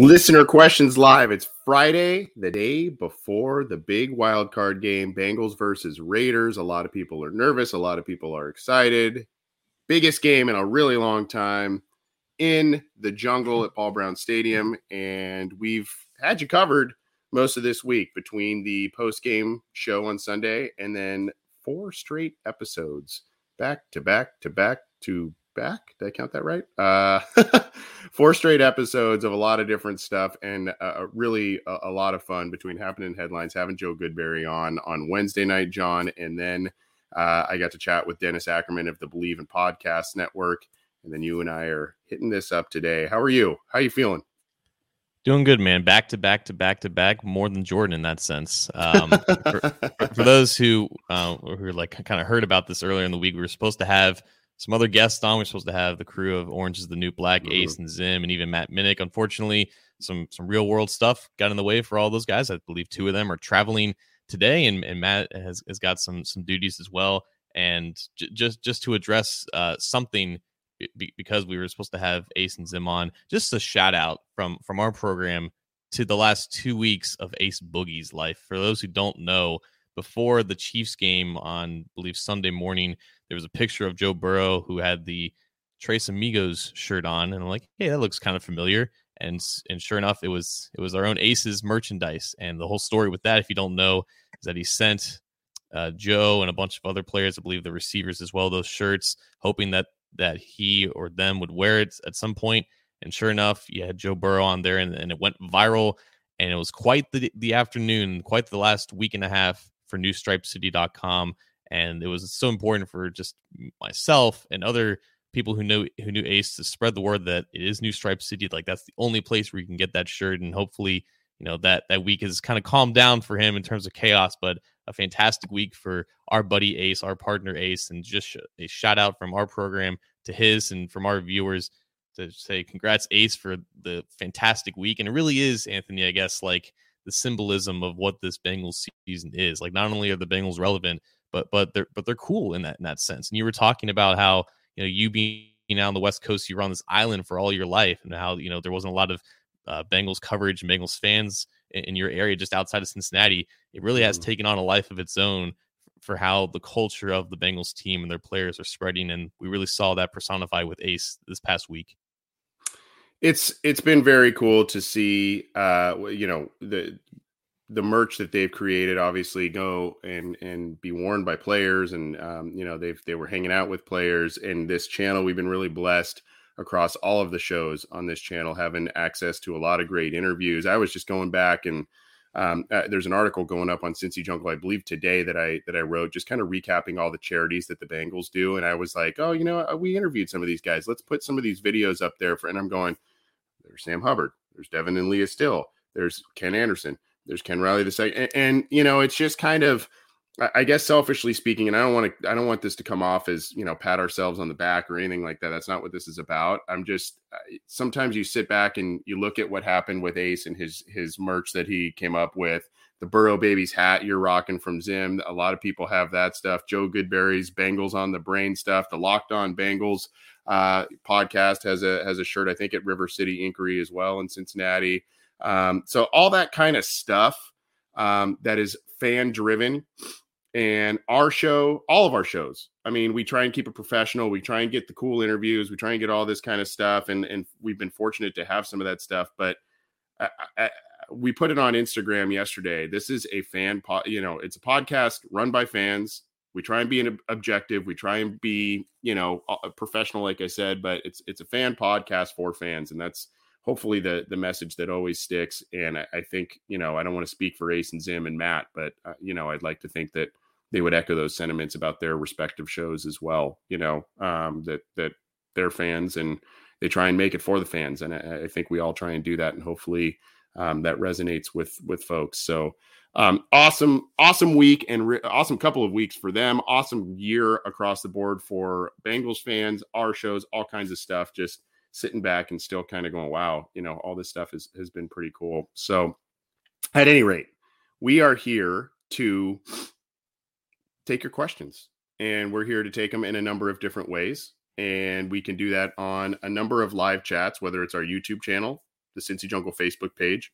Listener questions live. It's Friday, the day before the big wild card game, Bengals versus Raiders. A lot of people are nervous. A lot of people are excited. Biggest game in a really long time in the jungle at Paul Brown Stadium. And we've had you covered most of this week between the post-game show on Sunday and then four straight episodes back to back to back to back. Did I count that right? Four straight episodes of a lot of different stuff and really a lot of fun between Happening Headlines, having Joe Goodberry on Wednesday night, John. And then I got to chat with Dennis Ackerman of the Believe in Podcast Network. And then you and I are hitting this up today. How are you? How you feeling? Doing good, man. Back to back to back to back. More than Jordan in that sense. For those who like kind of heard about this earlier in the week, we were supposed to have some other guests on. We're supposed to have the crew of Orange is the New Black, Ace and Zim, and even Matt Minnick. Unfortunately, some real world stuff got in the way for all those guys. I believe two of them are traveling today, and Matt has got some duties as well. And just to address something, because we were supposed to have Ace and Zim on, just a shout out from our program to the last 2 weeks of Ace Boogie's life. For those who don't know, before the Chiefs game on, I believe, Sunday morning, there was a picture of Joe Burrow who had the Trace Amigos shirt on, and I'm like, hey, that looks kind of familiar. And sure enough, it was our own Ace's merchandise. And the whole story with that, if you don't know, is that he sent Joe and a bunch of other players, I believe the receivers as well, those shirts, hoping that he or them would wear it at some point. And sure enough, you had Joe Burrow on there, and it went viral. And it was quite the afternoon, quite the last week and a half for NewStripeCity.com. And it was so important for just myself and other people who knew Ace to spread the word that it is New Stripe City. Like, that's the only place where you can get that shirt. And hopefully, you know, that week has kind of calmed down for him in terms of chaos, but a fantastic week for our buddy Ace, our partner Ace, and just a shout out from our program to his and from our viewers to say congrats, Ace, for the fantastic week. And it really is, Anthony, I guess, like the symbolism of what this Bengals season is. Like, not only are the Bengals relevant, but they're cool in that sense. And you were talking about how, you know, you being out on the West Coast, you were on this island for all your life, and how, you know, there wasn't a lot of Bengals coverage and Bengals fans in your area just outside of Cincinnati. It really has taken on a life of its own for how the culture of the Bengals team and their players are spreading, and we really saw that personified with Ace this past week. It's been very cool to see, you know, the merch that they've created. Obviously go and be worn by players, and you know, they were hanging out with players. And this channel, we've been really blessed across all of the shows on this channel, having access to a lot of great interviews. I was just going back and there's an article going up on Cincy Jungle, I believe today, that I wrote, just kind of recapping all the charities that the Bengals do. And I was like, oh, you know, we interviewed some of these guys. Let's put some of these videos up there. And I'm going, there's Sam Hubbard, there's Devin and Leah Still, there's Ken Anderson, there's Ken Riley the second, and you know, it's just kind of, I guess, selfishly speaking, and I don't want this to come off as, you know, pat ourselves on the back or anything like that. That's not what this is about. I'm just, sometimes you sit back and you look at what happened with Ace and his merch that he came up with, the Burrow Babies hat you're rocking from Zim. A lot of people have that stuff. Joe Goodberry's Bengals on the Brain stuff. The Locked On Bengals podcast has a shirt, I think, at River City Inquiry as well in Cincinnati. So all that kind of stuff that is fan driven, and our show, all of our shows, I mean, we try and keep it professional. We try and get the cool interviews. We try and get all this kind of stuff. And we've been fortunate to have some of that stuff, but we put it on Instagram yesterday. This is a fan pod, you know, it's a podcast run by fans. We try and be an objective. We try and be, you know, a professional, like I said, but it's a fan podcast for fans. And that's hopefully the message that always sticks. And I think, you know, I don't want to speak for Ace and Zim and Matt, but, you know, I'd like to think that they would echo those sentiments about their respective shows as well. You know, that they're fans and they try and make it for the fans. And I think we all try and do that. And hopefully that resonates with folks. So awesome week and awesome couple of weeks for them. Awesome year across the board for Bengals fans, our shows, all kinds of stuff. Just sitting back and still kind of going, wow, you know, all this stuff has been pretty cool. So at any rate, we are here to take your questions, and we're here to take them in a number of different ways. And we can do that on a number of live chats, whether it's our YouTube channel, the Cincy Jungle Facebook page,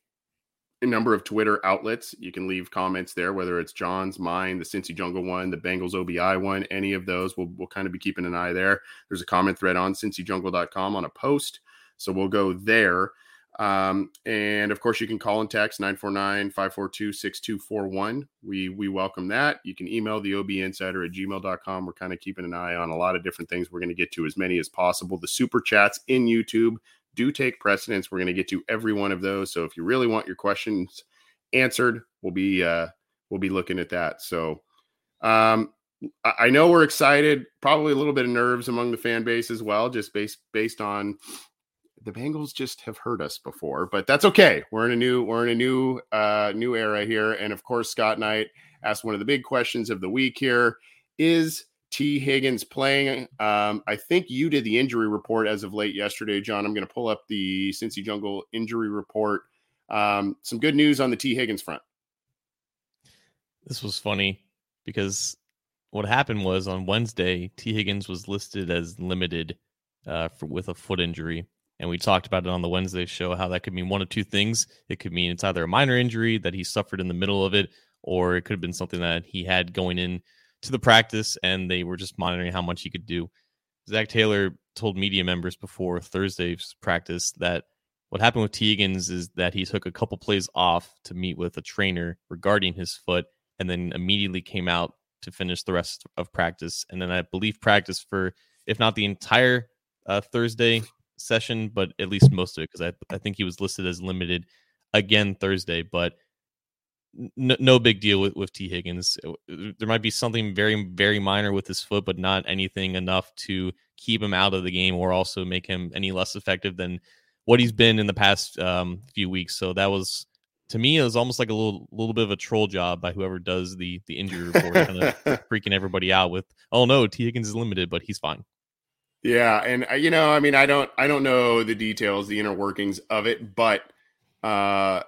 a number of Twitter outlets. You can leave comments there, whether it's John's, mine, the Cincy Jungle one, the Bengals OBI one, any of those. We'll kind of be keeping an eye there. There's a comment thread on CincyJungle.com on a post, so we'll go there. And of course you can call and text 949-542-6241. We welcome that. You can email the obinsider@gmail.com. We're kind of keeping an eye on a lot of different things. We're going to get to as many as possible. The super chats in YouTube do take precedence. We're going to get to every one of those. So if you really want your questions answered, we'll be looking at that. So, I know we're excited, probably a little bit of nerves among the fan base as well, just based on the Bengals just have hurt us before, but that's okay. We're in a new era here. And of course, Scott Knight asked one of the big questions of the week here: is T. Higgins playing? I think you did the injury report as of late yesterday, John. I'm going to pull up the Cincy Jungle injury report. Some good news on the T. Higgins front. This was funny because what happened was on Wednesday, T. Higgins was listed as limited with a foot injury. And we talked about it on the Wednesday show, how that could mean one of two things. It could mean it's either a minor injury that he suffered in the middle of it, or it could have been something that he had going in to the practice and they were just monitoring how much he could do. Zach Taylor told media members before Thursday's practice that what happened with T. Higgins is that he took a couple plays off to meet with a trainer regarding his foot and then immediately came out to finish the rest of practice. And then I believe practice for, if not the entire Thursday session, but at least most of it, because I think he was listed as limited again Thursday. But no big deal with T. Higgins. There might be something very, very minor with his foot, but not anything enough to keep him out of the game or also make him any less effective than what he's been in the past few weeks. So that was, to me, it was almost like a little bit of a troll job by whoever does the injury report, kind of freaking everybody out with, oh no, T. Higgins is limited, but he's fine. Yeah, and I don't know the details, the inner workings of it, but I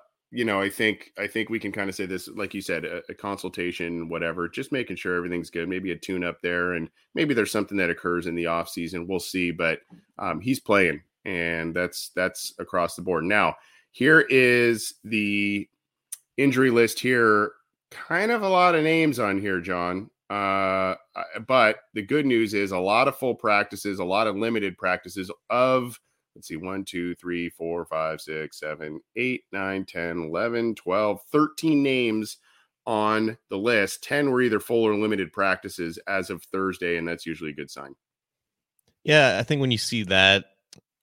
think we can kind of say this, like you said, a consultation, whatever, just making sure everything's good. Maybe a tune up there, and maybe there's something that occurs in the off season. We'll see, but he's playing, and that's across the board. Now, here is the injury list. Here, kind of a lot of names on here, John. But the good news is a lot of full practices, a lot of limited practices of, let's see, 1, 2, 3, 4, 5, 6, 7, 8, 9, 10, 11, 12, 13 names on the list. 10 were either full or limited practices as of Thursday, and that's usually a good sign. Yeah, I think when you see that,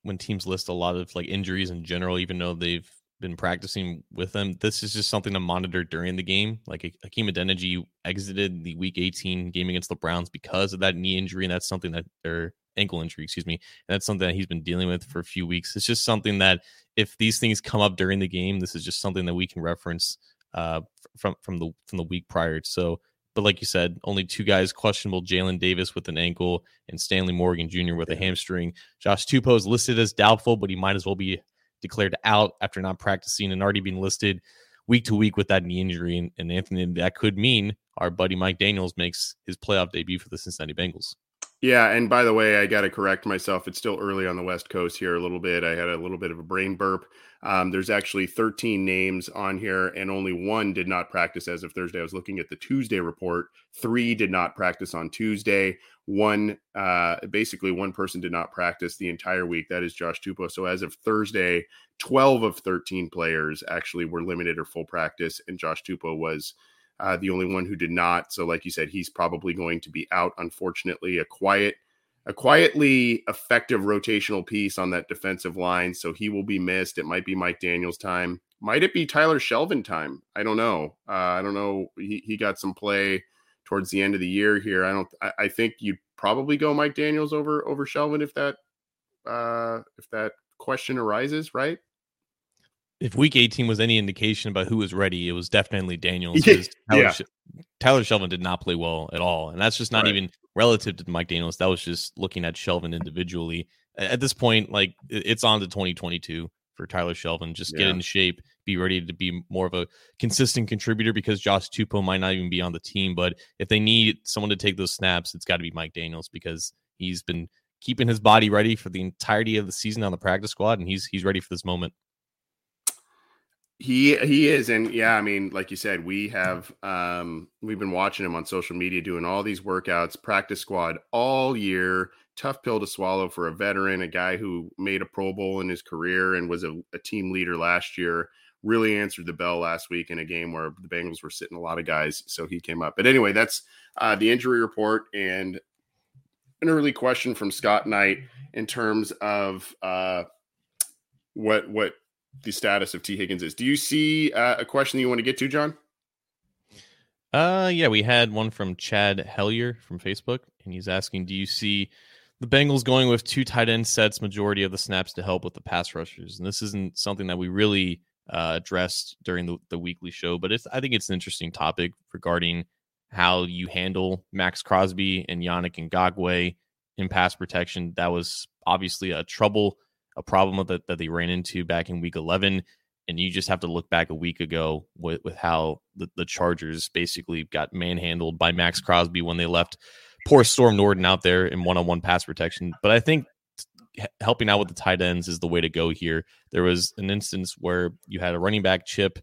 when teams list a lot of like injuries in general, even though they've been practicing with them, this is just something to monitor during the game. Like Hakeem Adeniji exited the week 18 game against the Browns because of that knee injury. And that's something that their ankle injury, excuse me. And that's something that he's been dealing with for a few weeks. It's just something that if these things come up during the game, this is just something that we can reference from the week prior. So, but like you said, only two guys questionable: Jalen Davis with an ankle and Stanley Morgan Jr. with a hamstring. Josh Tupo is listed as doubtful, but he might as well be declared out after not practicing and already being listed week to week with that knee injury. And Anthony, that could mean our buddy Mike Daniels makes his playoff debut for the Cincinnati Bengals. Yeah, and by the way, I got to correct myself. It's still early on the West Coast here a little bit. I had a little bit of a brain burp. There's actually 13 names on here, and only one did not practice as of Thursday. I was looking at the Tuesday report. 3 did not practice on Tuesday. One person did not practice the entire week. That is Josh Tupo. So as of Thursday, 12 of 13 players actually were limited or full practice, and Josh Tupo was the only one who did not. So like you said, he's probably going to be out. Unfortunately, a quietly effective rotational piece on that defensive line. So he will be missed. It might be Mike Daniels time. Might it be Tyler Shelvin time? I don't know. He got some play towards the end of the year here. I think you'd probably go Mike Daniels over Shelvin if that question arises, right? If week 18 was any indication about who was ready, it was definitely Daniels. Tyler Shelvin did not play well at all. And that's just not even relative to Mike Daniels. That was just looking at Shelvin individually. At this point, like, it's on to 2022 for Tyler Shelvin. Just get in shape, be ready to be more of a consistent contributor, because Josh Tupo might not even be on the team. But if they need someone to take those snaps, it's got to be Mike Daniels, because he's been keeping his body ready for the entirety of the season on the practice squad, and he's ready for this moment. He is. And yeah, I mean, like you said, we have, we've been watching him on social media doing all these workouts, practice squad all year. Tough pill to swallow for a veteran, a guy who made a Pro Bowl in his career and was a team leader last year. Really answered the bell last week in a game where the Bengals were sitting a lot of guys. So he came up, but anyway, that's the injury report and an early question from Scott Knight in terms of what the status of T. Higgins is. Do you see a question that you want to get to, John? Yeah, we had one from Chad Hellier from Facebook, and he's asking, do you see the Bengals going with two tight end sets majority of the snaps to help with the pass rushers? And this isn't something that we really addressed during the weekly show, but I think it's an interesting topic regarding how you handle Max Crosby and Yannick Ngakoue in pass protection. That was obviously a problem that they ran into back in week 11. And you just have to look back a week ago with how the Chargers basically got manhandled by Max Crosby when they left poor Storm Norton out there in one-on-one pass protection. But I think helping out with the tight ends is the way to go here. There was an instance where you had a running back chip,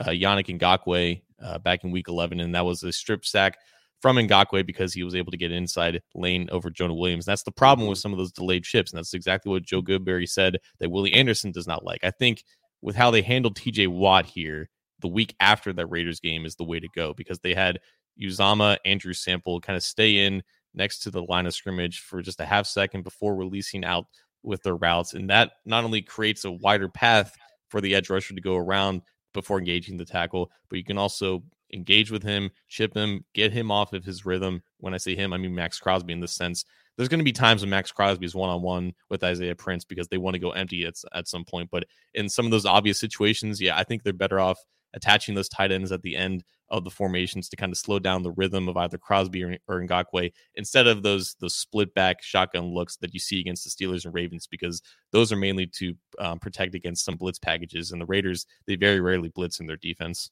Yannick Ngakoue, back in week 11, and that was a strip sack from Ngakoue because he was able to get inside lane over Jonah Williams. That's the problem with some of those delayed chips, and that's exactly what Joe Goodberry said that Willie Anderson does not like. I think with how they handled TJ Watt here, the week after that Raiders game is the way to go because they had Uzama, Andrew Sample kind of stay in next to the line of scrimmage for just a half second before releasing out with their routes, and that not only creates a wider path for the edge rusher to go around before engaging the tackle, but you can also engage with him, chip him, get him off of his rhythm. When I say him, I mean Max Crosby in this sense. There's going to be times when Max Crosby is one-on-one with Isaiah Prince because they want to go empty at some point. But in some of those obvious situations, yeah, I think they're better off attaching those tight ends at the end of the formations to kind of slow down the rhythm of either Crosby or Ngakoue instead of those split-back shotgun looks that you see against the Steelers and Ravens, because those are mainly to protect against some blitz packages. And the Raiders, they very rarely blitz in their defense.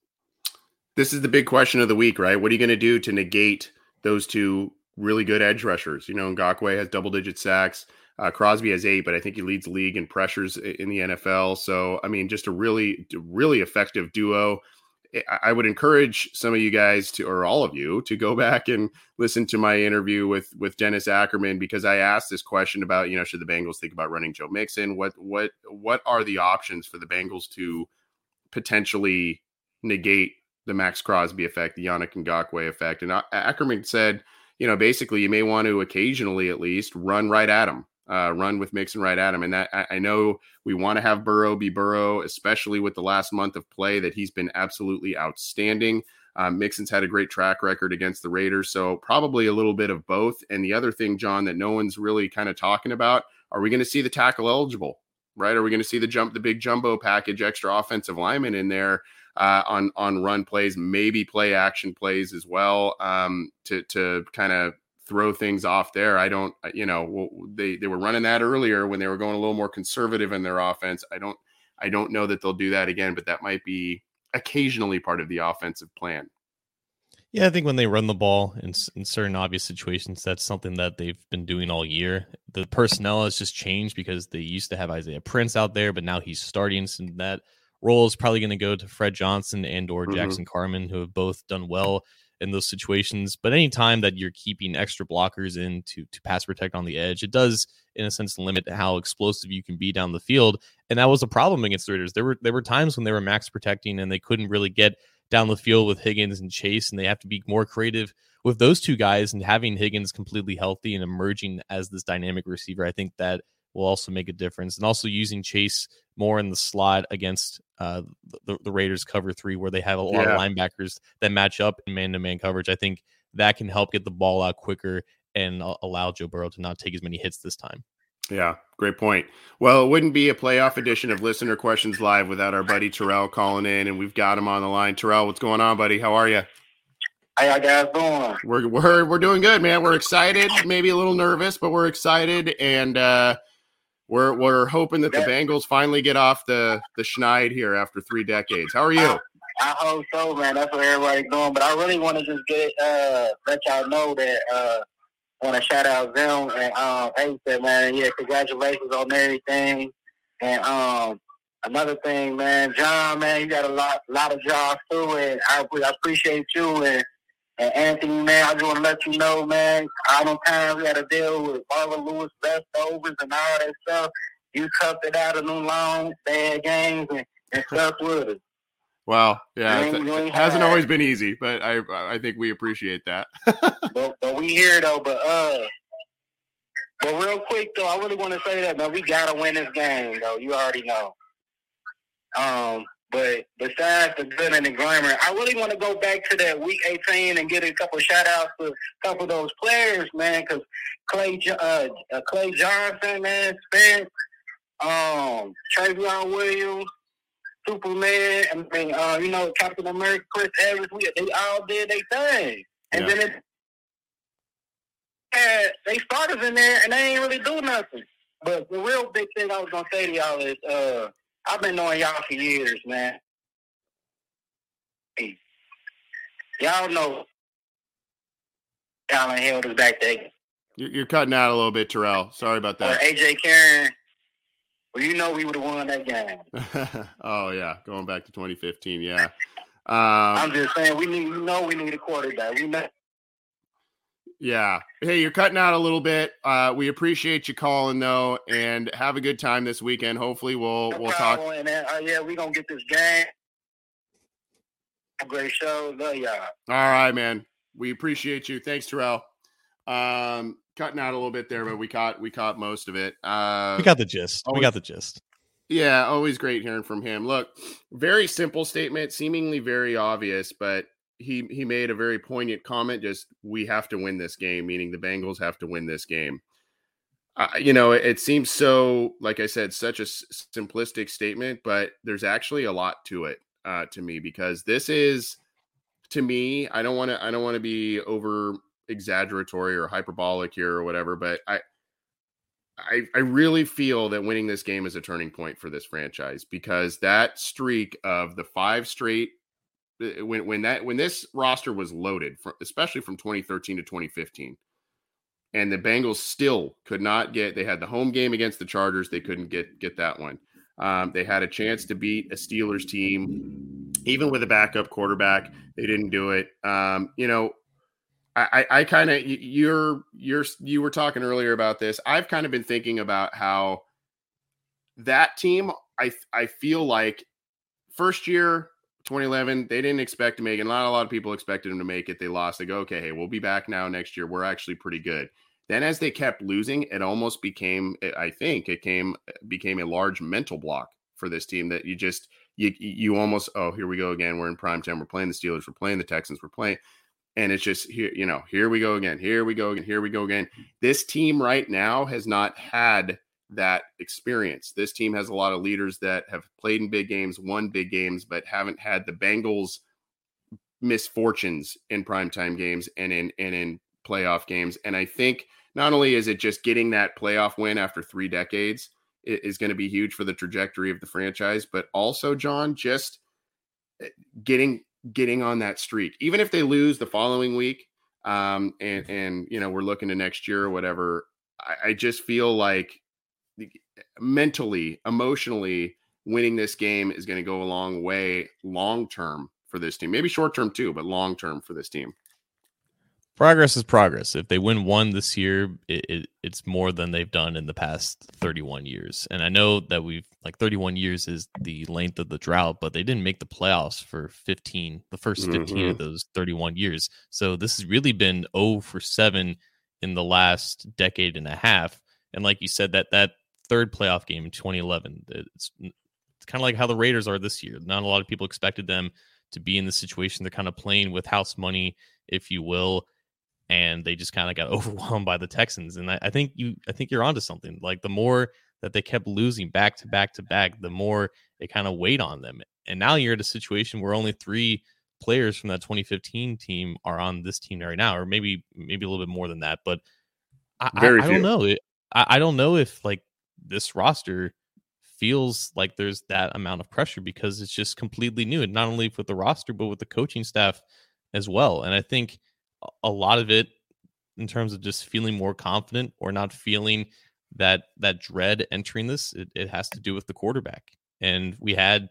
This is the big question of the week, right? What are you going to do to negate those two really good edge rushers? You know, Ngakoue has double-digit sacks. Crosby has 8, but I think he leads the league in pressures in the NFL. So, I mean, just a really effective duo. I would encourage some of you guys to, or all of you, to go back and listen to my interview with Dennis Ackerman, because I asked this question about, you know, should the Bengals think about running Joe Mixon? What are the options for the Bengals to potentially negate the Max Crosby effect, the Yannick Ngakoue effect? And Ackerman said, you know, basically you may want to occasionally at least run right at him, run with Mixon right at him. And that I know we want to have Burrow be Burrow, especially with the last month of play that he's been absolutely outstanding. Mixon's had a great track record against the Raiders, so probably a little bit of both. And the other thing, John, that no one's really kind of talking about, are we going to see the tackle eligible, right? Are we going to see the big jumbo package, extra offensive lineman in there? On run plays, maybe play action plays as well, to kind of throw things off there. I don't, you know, they were running that earlier when they were going a little more conservative in their offense. I don't know that they'll do that again, but that might be occasionally part of the offensive plan. Yeah, I think when they run the ball in certain obvious situations, that's something that they've been doing all year. The personnel has just changed because they used to have Isaiah Prince out there, but now he's starting, so that role is probably going to go to Fred Johnson and or Jackson Carman, who have both done well in those situations. But anytime that you're keeping extra blockers in to pass protect on the edge, it does, in a sense, limit how explosive you can be down the field. And that was a problem against the Raiders. There were times when they were max protecting and they couldn't really get down the field with Higgins and Chase, and they have to be more creative with those two guys. And having Higgins completely healthy and emerging as this dynamic receiver, I think that will also make a difference. And also using Chase more in the slot against the Raiders cover 3, where they have a lot of linebackers that match up in man-to-man coverage. I think that can help get the ball out quicker and allow Joe Burrow to not take as many hits this time. Yeah, great point. Well, it wouldn't be a playoff edition of Listener Questions Live without our buddy Terrell calling in, and we've got him on the line. Terrell, what's going on, buddy? How are you? How y'all guys doing? We're doing good, man. We're excited, maybe a little nervous, but we're excited, and We're hoping that the Bengals finally get off the schneid here after 3 decades. How are you? I hope so, man. That's what everybody's doing. But I really want to just let y'all know that I want to shout out Zim and Ace, man. Yeah, congratulations on everything. And Another thing, man, John, man, you got a lot of jobs too, and I appreciate you. And Anthony, man, I just want to let you know, man, all them times we had to deal with Marvin Lewis leftovers and all that stuff. You cuffed it out of them long, bad games and stuff with it. Wow, yeah, it hasn't always been easy, but I think we appreciate that. but we here, though, but real quick, though, I really want to say that, man, we got to win this game, though. You already know. But besides the good and the glamour, I really want to go back to that Week 18 and get a couple shout-outs to a couple of those players, man, because Clay Johnson, man, Spence, Travion Williams, Superman, Captain America, Chris Evans, they all did their thing. And then they started in there, and they ain't really do nothing. But the real big thing I was going to say to y'all is I've been knowing y'all for years, man. Y'all know y'all held us back there. You're cutting out a little bit, Terrell. Sorry about that. AJ Karen. Well, we would have won that game. Oh, yeah. Going back to 2015, yeah. I'm just saying, we need a quarterback. Yeah. Hey, you're cutting out a little bit. We appreciate you calling, though, and have a good time this weekend. Hopefully we'll talk. Yeah, we're going to get this game. Great show. Love y'all. All right, man. We appreciate you. Thanks, Terrell. Cutting out a little bit there, but we caught most of it. We got the gist. We got the gist. Yeah, always great hearing from him. Look, very simple statement, seemingly very obvious, but he made a very poignant comment. Just, we have to win this game, meaning the Bengals have to win this game. It seems so, like I said, such a simplistic statement, but there's actually a lot to it to me, because this is, to me, I don't want to be over exaggeratory or hyperbolic here or whatever, but I really feel that winning this game is a turning point for this franchise, because that streak of the five straight, when this roster was loaded, especially from 2013 to 2015, and the Bengals still could not get, they had the home game against the Chargers, they couldn't get that one. They had a chance to beat a Steelers team, even with a backup quarterback, they didn't do it. I kind of, you were talking earlier about this. I've kind of been thinking about how that team, I feel like first year, 2011, they didn't expect to make it. Not a lot of people expected them to make it. They lost. They go, okay, hey, we'll be back now next year. We're actually pretty good. Then as they kept losing, it almost became, I think became a large mental block for this team that you almost, oh, here we go again. We're in prime time. We're playing the Steelers. We're playing the Texans. We're playing. And it's just, here we go again, here we go again, here we go again. This team right now has not had that experience. This team has a lot of leaders that have played in big games, won big games, but haven't had the Bengals' misfortunes in primetime games and in playoff games. And I think not only is it just getting that playoff win after 3 decades is going to be huge for the trajectory of the franchise, but also, John, just getting on that streak, even if they lose the following week, and we're looking to next year or whatever. I just feel like mentally, emotionally, winning this game is going to go a long way, long term for this team. Maybe short term too, but long term for this team. Progress is progress. If they win one this year, it's more than they've done in the past 31 years. And I know that 31 years is the length of the drought, but they didn't make the playoffs for the first 15 of those 31 years. So this has really been 0-7 in the last decade and a half. And like you said, that third playoff game in 2011, it's kind of like how the Raiders are this year. Not a lot of people expected them to be in this situation. They're kind of playing with house money, if you will. And they just kind of got overwhelmed by the Texans. And I think you're onto something. Like, the more that they kept losing back to back to back, the more they kind of weighed on them. And now you're at a situation where only 3 players from that 2015 team are on this team right now, or maybe a little bit more than that. But I don't know. I don't know if like this roster feels like there's that amount of pressure, because it's just completely new. And not only with the roster, but with the coaching staff as well. And I think a lot of it, in terms of just feeling more confident or not feeling that dread entering this, it has to do with the quarterback. And we had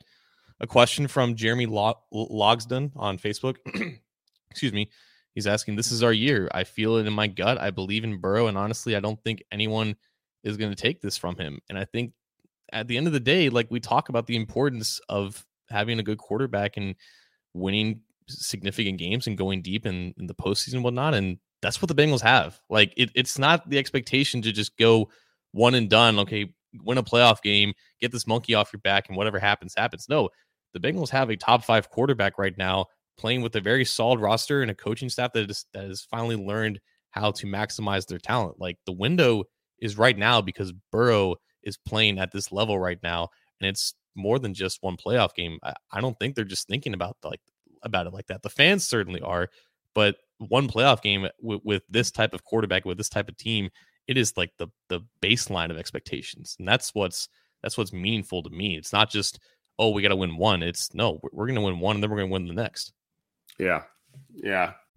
a question from Jeremy Logsdon on Facebook. Excuse me. He's asking, this is our year. I feel it in my gut. I believe in Burrow. And honestly, I don't think anyone is going to take this from him. And I think at the end of the day, like, we talk about the importance of having a good quarterback and winning significant games and going deep in the postseason and whatnot. And that's what the Bengals have. Like, it's not the expectation to just go one and done. Okay, win a playoff game, get this monkey off your back, and whatever happens, happens. No, the Bengals have a top five quarterback right now playing with a very solid roster and a coaching staff that has finally learned how to maximize their talent. Like, the window is right now because Burrow is playing at this level right now. And it's more than just one playoff game. I don't think they're just thinking about it like that. The fans certainly are, but one playoff game with this type of quarterback, with this type of team, it is like the baseline of expectations. And that's what's meaningful to me. It's not just, oh, we got to win one. It's no, we're going to win one and then we're going to win the next. Yeah. Yeah.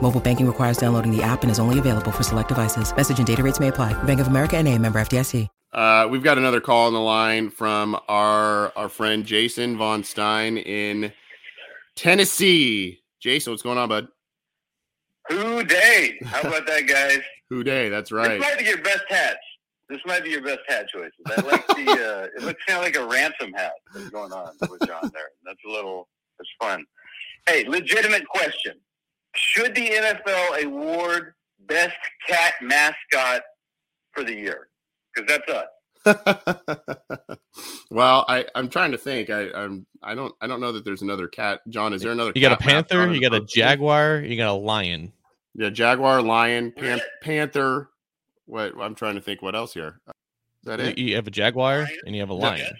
Mobile banking requires downloading the app and is only available for select devices. Message and data rates may apply. Bank of America NA, member FDIC. We've got another call on the line from our friend Jason Von Stein in Tennessee. Jason, what's going on, bud? Who day? How about that, guys? Who day? That's right. This might be your best hat. This might be your best hat choices. I like the. It looks kind of like a ransom hat that's going on with John there. That's a little. It's fun. Hey, legitimate question: should the NFL award best cat mascot for the year? Because that's us. Well, I'm trying to think. I don't know that there's another cat. John, is there another? You got a panther. You got a jaguar. You got a lion. Yeah, jaguar, lion, panther. What? I'm trying to think. What else here? Is that it? You have a jaguar and you have a lion.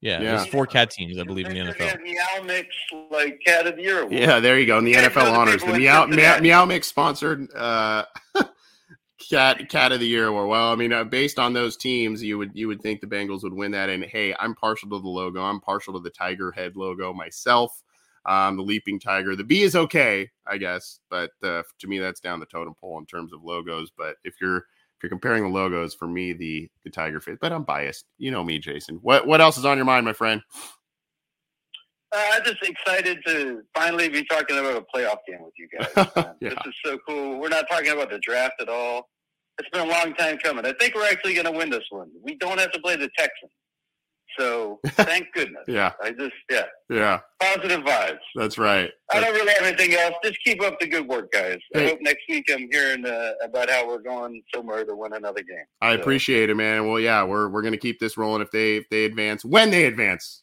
Yeah. There's four cat teams, I believe, in the NFL. Meow Mix, like Cat of the Year award. Yeah, there you go. In the NFL honors, the Meow Mix sponsored. Cat of the Year award. Well, I mean, based on those teams, you would think the Bengals would win that. And hey, I'm partial to the logo. I'm partial to the tiger head logo myself. The leaping tiger. The bee is okay, I guess, but to me, that's down the totem pole in terms of logos. But if you're comparing the logos, for me, the tiger fit. But I'm biased. You know me, Jason. What else is on your mind, my friend? I'm just excited to finally be talking about a playoff game with you guys. Yeah. This is so cool. We're not talking about the draft at all. It's been a long time coming. I think we're actually going to win this one. We don't have to play the Texans. So thank goodness. Yeah. Yeah. Positive vibes. That's right. I don't really have anything else. Just keep up the good work, guys. Hey. I hope next week I'm hearing about how we're going somewhere to win another game. I appreciate it, man. Well, yeah, we're going to keep this rolling. If they advance, when they advance,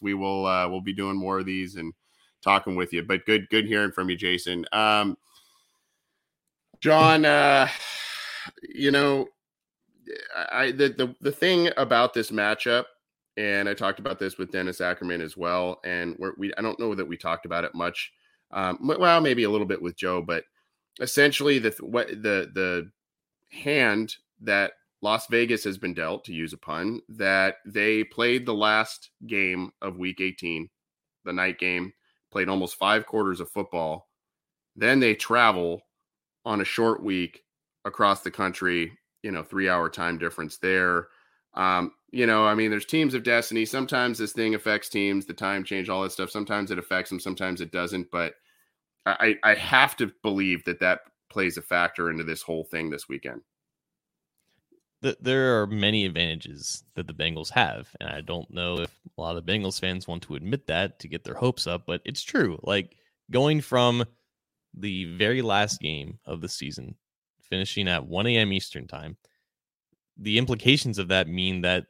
we will we'll be doing more of these and talking with you. But good hearing from you, Jason. John, you know, the thing about this matchup, and I talked about this with Dennis Ackerman as well, and I don't know that we talked about it much. Well, maybe a little bit with Joe, but essentially the hand that Las Vegas has been dealt, to use a pun, that they played the last game of Week 18, the night game, played almost 5 quarters of football. Then they travel on a short week across the country. You know, 3-hour time difference there. You know, I mean, there's teams of destiny. Sometimes this thing affects teams, the time change, all that stuff. Sometimes it affects them. Sometimes it doesn't. But I have to believe that plays a factor into this whole thing this weekend. There are many advantages that the Bengals have. And I don't know if a lot of Bengals fans want to admit that to get their hopes up, but it's true. Like, going from the very last game of the season, finishing at 1 a.m. Eastern time, the implications of that mean that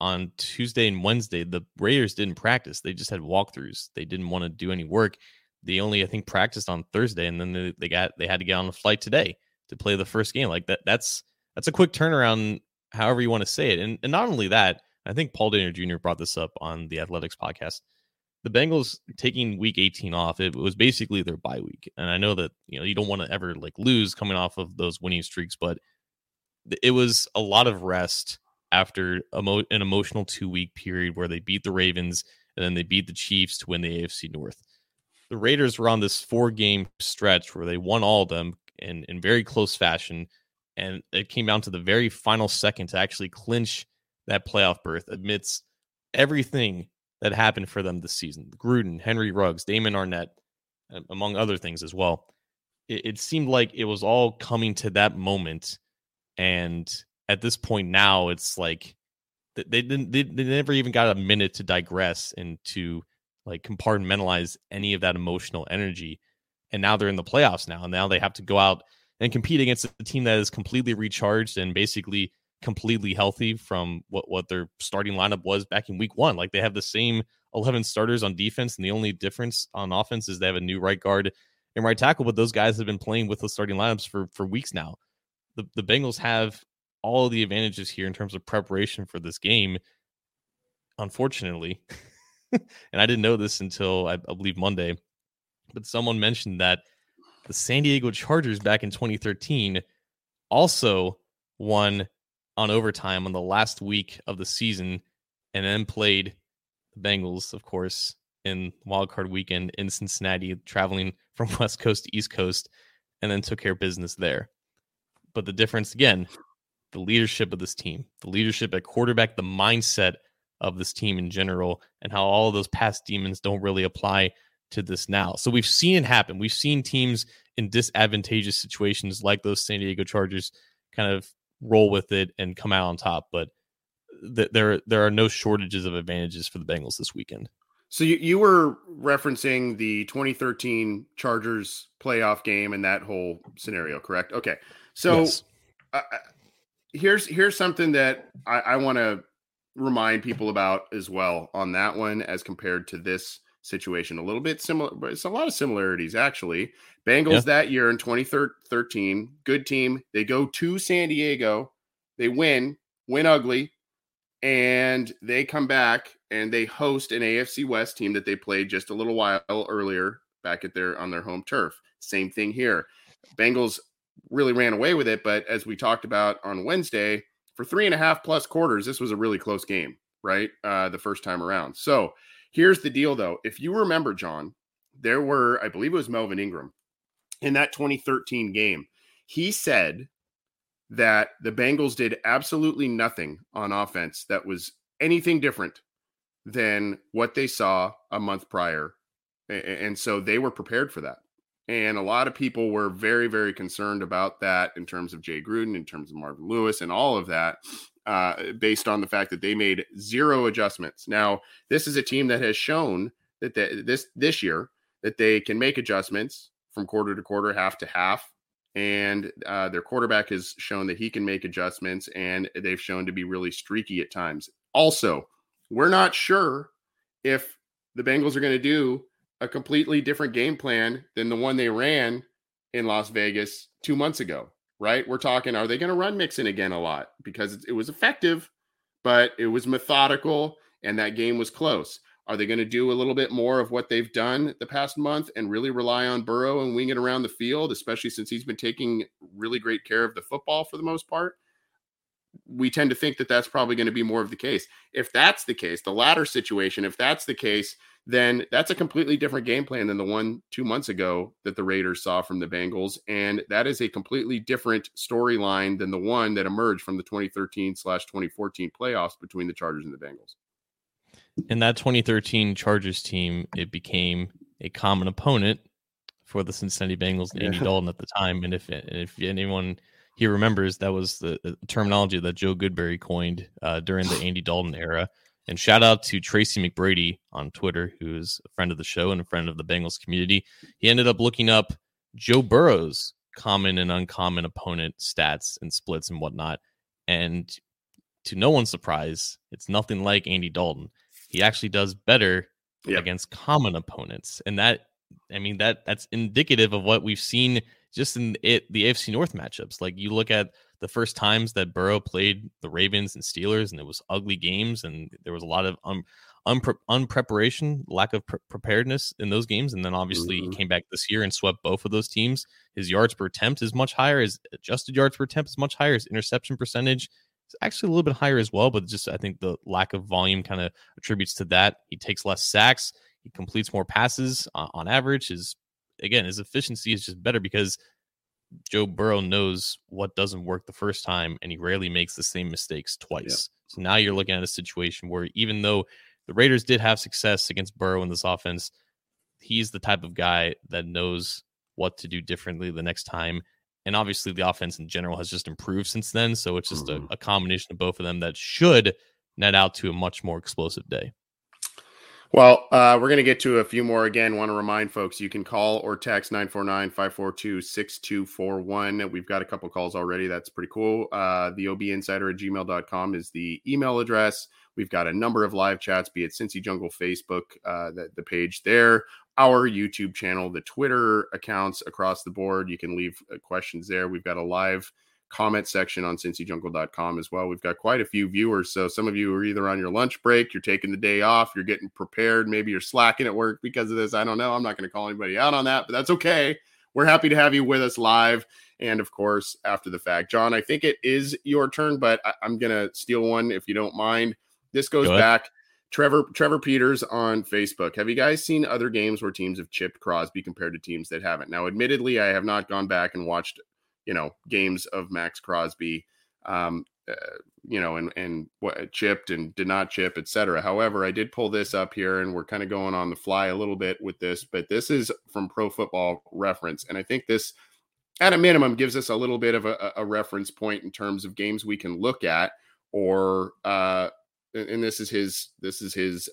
on Tuesday and Wednesday, the Raiders didn't practice. They just had walkthroughs. They didn't want to do any work. They only, I think, practiced on Thursday, and then they had to get on a flight today to play the first game. Like, that's a quick turnaround, however you want to say it. And not only that, I think Paul Danner Jr. brought this up on the Athletics podcast. the Bengals taking week 18 off, it was basically their bye week. And I know that, you know, you don't want to ever like lose coming off of those winning streaks, but it was a lot of rest after an emotional 2-week period where they beat the Ravens and then they beat the Chiefs to win the AFC North. The Raiders were on this 4-game stretch where they won all of them in very close fashion. And it came down to the very final second to actually clinch that playoff berth amidst everything that happened for them this season. Gruden, Henry Ruggs, Damon Arnette, among other things as well. It seemed like it was all coming to that moment. And at this point now, it's like they never even got a minute to digress and to like compartmentalize any of that emotional energy. And now they're in the playoffs now. And now they have to go out and compete against a team that is completely recharged and basically completely healthy from what their starting lineup was back in week 1. Like they have the same 11 starters on defense, and the only difference on offense is they have a new right guard and right tackle, but those guys have been playing with the starting lineups for weeks now. The Bengals have all of the advantages here in terms of preparation for this game, unfortunately. And I didn't know this until I believe Monday, but someone mentioned that the San Diego Chargers back in 2013 also won on overtime on the last week of the season, and then played the Bengals, of course, in wildcard weekend in Cincinnati, traveling from West Coast to East Coast, and then took care of business there. But the difference, again, the leadership of this team, the leadership at quarterback, the mindset of this team in general, and how all of those past demons don't really apply to this now. So we've seen it happen. We've seen teams in disadvantageous situations like those San Diego Chargers kind of roll with it and come out on top, but there are no shortages of advantages for the Bengals this weekend. So you were referencing the 2013 Chargers playoff game and that whole scenario, correct? Okay. So yes. Here's something that I want to remind people about as well on that one, as compared to this situation. A little bit similar, but it's a lot of similarities actually. Bengals that year in 2013, good team. They go to San Diego, they win ugly, and they come back and they host an AFC West team that they played just a little while earlier back at on their home turf. Same thing here. Bengals really ran away with it, but as we talked about on Wednesday, for 3.5 plus quarters, this was a really close game, right? The first time around. So here's the deal, though. If you remember, John, there were, I believe it was Melvin Ingram in that 2013 game. He said that the Bengals did absolutely nothing on offense that was anything different than what they saw a month prior. And so they were prepared for that. And a lot of people were very, very concerned about that in terms of Jay Gruden, in terms of Marvin Lewis and all of that. Based on the fact that they made zero adjustments. Now, this is a team that has shown that this year that they can make adjustments from quarter to quarter, half to half, and their quarterback has shown that he can make adjustments, and they've shown to be really streaky at times. Also, we're not sure if the Bengals are going to do a completely different game plan than the one they ran in Las Vegas 2 months ago. Right? We're talking, are they going to run Mixon again a lot? Because it was effective, but it was methodical, and that game was close. Are they going to do a little bit more of what they've done the past month and really rely on Burrow and wing it around the field, especially since he's been taking really great care of the football for the most part? We tend to think that that's probably going to be more of the case. If that's the case, the latter situation, if that's the case, then that's a completely different game plan than the one 2 months ago that the Raiders saw from the Bengals. And that is a completely different storyline than the one that emerged from the 2013/2014 playoffs between the Chargers and the Bengals. In that 2013 Chargers team, it became a common opponent for the Cincinnati Bengals and Andy Dalton at the time. And if anyone here remembers, that was the terminology that Joe Goodberry coined during the Andy Dalton era. And shout out to Tracy McBrady on Twitter, who is a friend of the show and a friend of the Bengals community. He ended up looking up Joe Burrow's common and uncommon opponent stats and splits and whatnot. And to no one's surprise, it's nothing like Andy Dalton. He actually does better against common opponents. And that's indicative of what we've seen just in the AFC North matchups. Like you look at the first times that Burrow played the Ravens and Steelers, and it was ugly games, and there was a lot of unpreparation, lack of preparedness in those games. And then obviously he came back this year and swept both of those teams. His yards per attempt is much higher. His adjusted yards per attempt is much higher. His interception percentage is actually a little bit higher as well. But just I think the lack of volume kind of attributes to that. He takes less sacks. He completes more passes on average. His efficiency is just better because Joe Burrow knows what doesn't work the first time, and he rarely makes the same mistakes twice. Yeah. So now you're looking at a situation where even though the Raiders did have success against Burrow in this offense, he's the type of guy that knows what to do differently the next time. And obviously the offense in general has just improved since then. So it's just a combination of both of them that should net out to a much more explosive day. Well, we're going to get to a few more. Again, want to remind folks, you can call or text 949-542-6241. We've got a couple calls already. That's pretty cool. The obinsider@gmail.com is the email address. We've got a number of live chats, be it Cincy Jungle Facebook, the page there, our YouTube channel, the Twitter accounts across the board. You can leave questions there. We've got a live comment section on CincyJungle.com as well. We've got quite a few viewers. So some of you are either on your lunch break, you're taking the day off, you're getting prepared. Maybe you're slacking at work because of this. I don't know. I'm not going to call anybody out on that, but that's okay. We're happy to have you with us live. And of course, after the fact, John, I think it is your turn, but I'm going to steal one if you don't mind. This goes back. Trevor Peters on Facebook. Have you guys seen other games where teams have chipped Crosby compared to teams that haven't? Now, admittedly, I have not gone back and watched games of Max Crosby, and what chipped and did not chip, etc. However, I did pull this up here, and we're kind of going on the fly a little bit with this, but this is from Pro Football Reference. And I think this, at a minimum, gives us a little bit of a reference point in terms of games we can look at, or, and this is his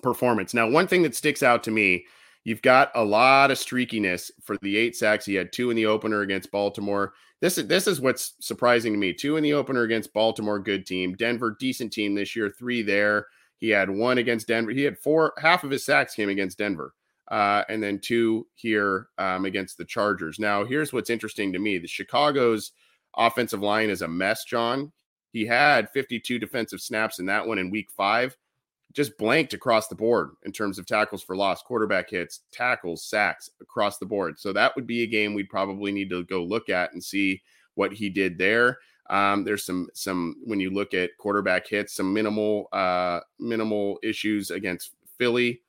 performance. Now, one thing that sticks out to me, you've got a lot of streakiness for the 8 sacks. He had 2 in the opener against Baltimore. This is what's surprising to me. 2 in the opener against Baltimore, good team. Denver, decent team this year, 3 there. He had 1 against Denver. He had 4. Half of his sacks came against Denver. And then 2 here against the Chargers. Now, here's what's interesting to me. The Chicago's offensive line is a mess, John. He had 52 defensive snaps in that one in week 5. Just blanked across the board in terms of tackles for loss, quarterback hits, tackles, sacks across the board. So that would be a game we'd probably need to go look at and see what he did there. There's some when you look at quarterback hits, some minimal issues against Philly,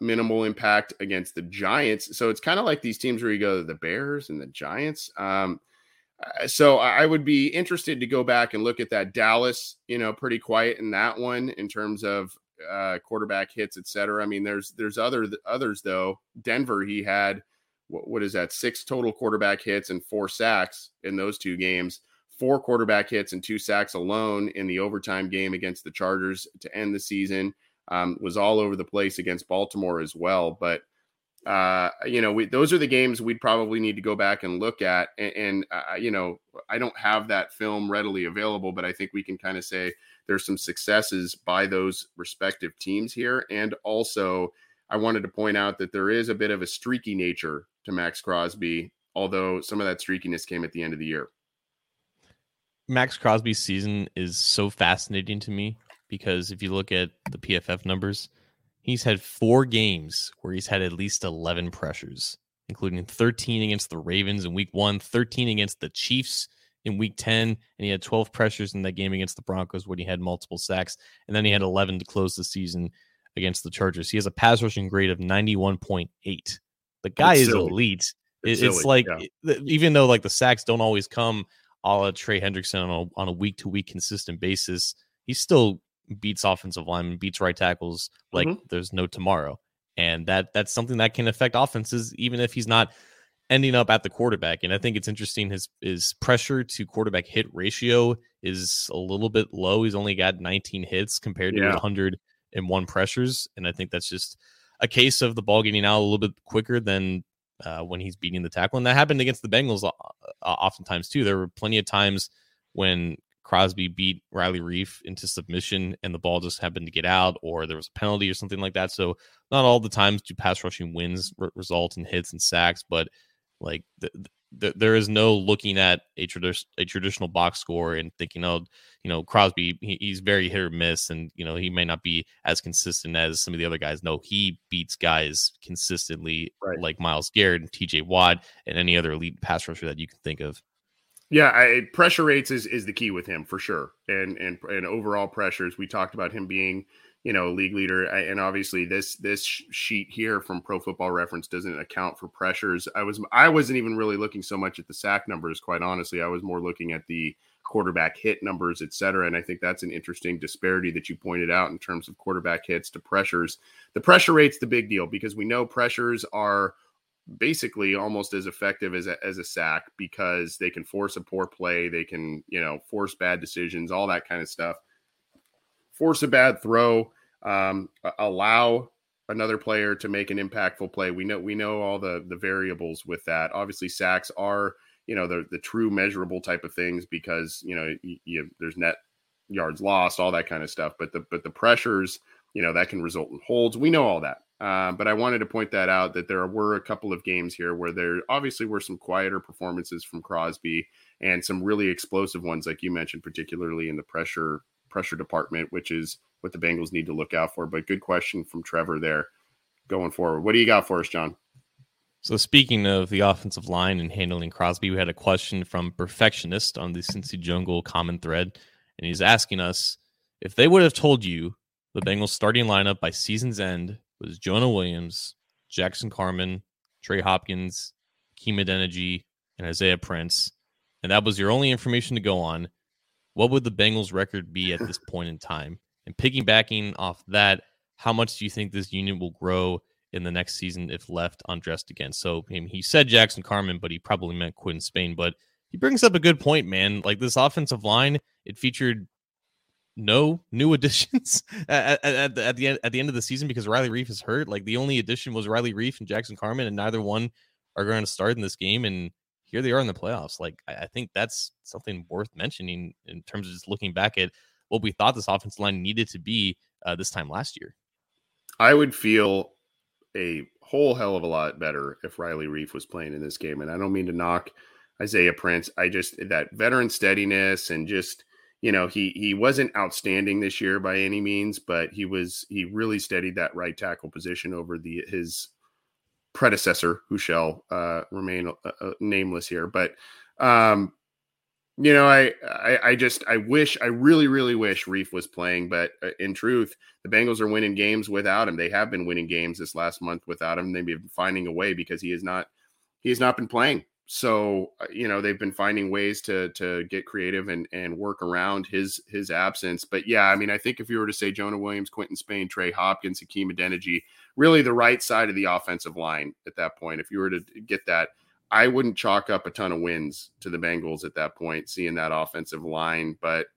minimal impact against the Giants. So it's kind of like these teams where you go to the Bears and the Giants. So I would be interested to go back and look at that. Dallas, pretty quiet in that one in terms of quarterback hits, et cetera. I mean, there's others though. Denver, he had, what is that? 6 total quarterback hits and 4 sacks in those 2 games, 4 quarterback hits and 2 sacks alone in the overtime game against the Chargers to end the season. Was all over the place against Baltimore as well. But those are the games we'd probably need to go back and look at. And I don't have that film readily available, but I think we can kind of say there's some successes by those respective teams here. And also I wanted to point out that there is a bit of a streaky nature to Max Crosby, although some of that streakiness came at the end of the year. Max Crosby's season is so fascinating to me because if you look at the PFF numbers, he's had 4 games where he's had at least 11 pressures, including 13 against the Ravens in week 1, 13 against the Chiefs in week 10, and he had 12 pressures in that game against the Broncos when he had multiple sacks, and then he had 11 to close the season against the Chargers. He has a pass rushing grade of 91.8. The guy is elite. It's like, yeah. Even though like the sacks don't always come a la Trey Hendrickson on a week-to-week consistent basis, he's still beats offensive linemen, beats right tackles like there's no tomorrow. And that's something that can affect offenses, even if he's not ending up at the quarterback. And I think it's interesting. His pressure to quarterback hit ratio is a little bit low. He's only got 19 hits compared to 101 pressures. And I think that's just a case of the ball getting out a little bit quicker than when he's beating the tackle. And that happened against the Bengals oftentimes too. There were plenty of times when Crosby beat Riley Reiff into submission and the ball just happened to get out, or there was a penalty or something like that. So not all the times do pass rushing wins result in hits and sacks, but like there is no looking at a traditional box score and thinking, oh, you know, Crosby, he's very hit or miss, and, you know, he may not be as consistent as some of the other guys. No, he beats guys consistently, right, like Myles Garrett and TJ Watt and any other elite pass rusher that you can think of. Yeah, pressure rates is the key with him for sure. And overall pressures, we talked about him being, you know, a league leader. And obviously this sheet here from Pro Football Reference doesn't account for pressures. I wasn't even really looking so much at the sack numbers, quite honestly. I was more looking at the quarterback hit numbers, et cetera. And I think that's an interesting disparity that you pointed out in terms of quarterback hits to pressures. The pressure rate's the big deal because we know pressures are basically almost as effective as a sack because they can force a poor play. They can, you know, force bad decisions, all that kind of stuff, force a bad throw, allow another player to make an impactful play. We know all the variables with that. Obviously sacks are, you know, the true measurable type of things because, you know, there's net yards lost, all that kind of stuff, but the pressures, you know, that can result in holds. We know all that. But I wanted to point that out, that there were a couple of games here where there obviously were some quieter performances from Crosby and some really explosive ones, like you mentioned, particularly in the pressure department, which is what the Bengals need to look out for. But good question from Trevor there going forward. What do you got for us, John? So speaking of the offensive line and handling Crosby, we had a question from Perfectionist on the Cincy Jungle common thread, and he's asking us, if they would have told you the Bengals starting lineup by season's end was Jonah Williams, Jackson Carman, Trey Hopkins, Hakeem Adeniji, and Isaiah Prince, and that was your only information to go on, what would the Bengals' record be at this point in time? And piggybacking off that, how much do you think this unit will grow in the next season if left undressed again? So he said Jackson Carman, but he probably meant Quentin Spain. But he brings up a good point, man. Like, this offensive line, it featured no new additions at the end of the season because Riley Reiff is hurt. Like, the only addition was Riley Reiff and Jackson Carman, and neither one are going to start in this game. And here they are in the playoffs. Like, I think that's something worth mentioning in terms of just looking back at what we thought this offensive line needed to be this time last year. I would feel a whole hell of a lot better if Riley Reiff was playing in this game. And I don't mean to knock Isaiah Prince. I just, that veteran steadiness and just, you know, he wasn't outstanding this year by any means, but he really steadied that right tackle position over his predecessor, who shall remain nameless here. But you know, I really wish Reiff was playing, but in truth, the Bengals are winning games without him. They have been winning games this last month without him. They've been finding a way because he has not been playing. So, you know, they've been finding ways to get creative and work around his absence. But yeah, I mean, I think if you were to say Jonah Williams, Quentin Spain, Trey Hopkins, Hakeem Adeniji, really the right side of the offensive line at that point, if you were to get that, I wouldn't chalk up a ton of wins to the Bengals at that point, seeing that offensive line, but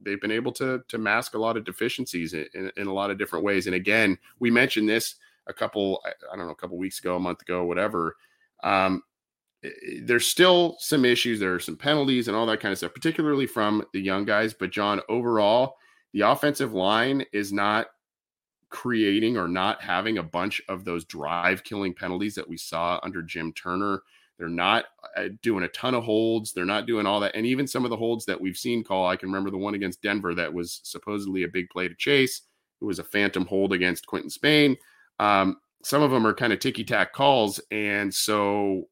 they've been able to mask a lot of deficiencies in a lot of different ways. And again, we mentioned this a couple weeks ago, a month ago, whatever. There's still some issues. There are some penalties and all that kind of stuff, particularly from the young guys. But John, overall, the offensive line is not creating or not having a bunch of those drive killing penalties that we saw under Jim Turner. They're not doing a ton of holds. They're not doing all that. And even some of the holds that we've seen call, I can remember the one against Denver that was supposedly a big play to Chase. It was a phantom hold against Quentin Spain. Some of them are kind of ticky-tack calls. And so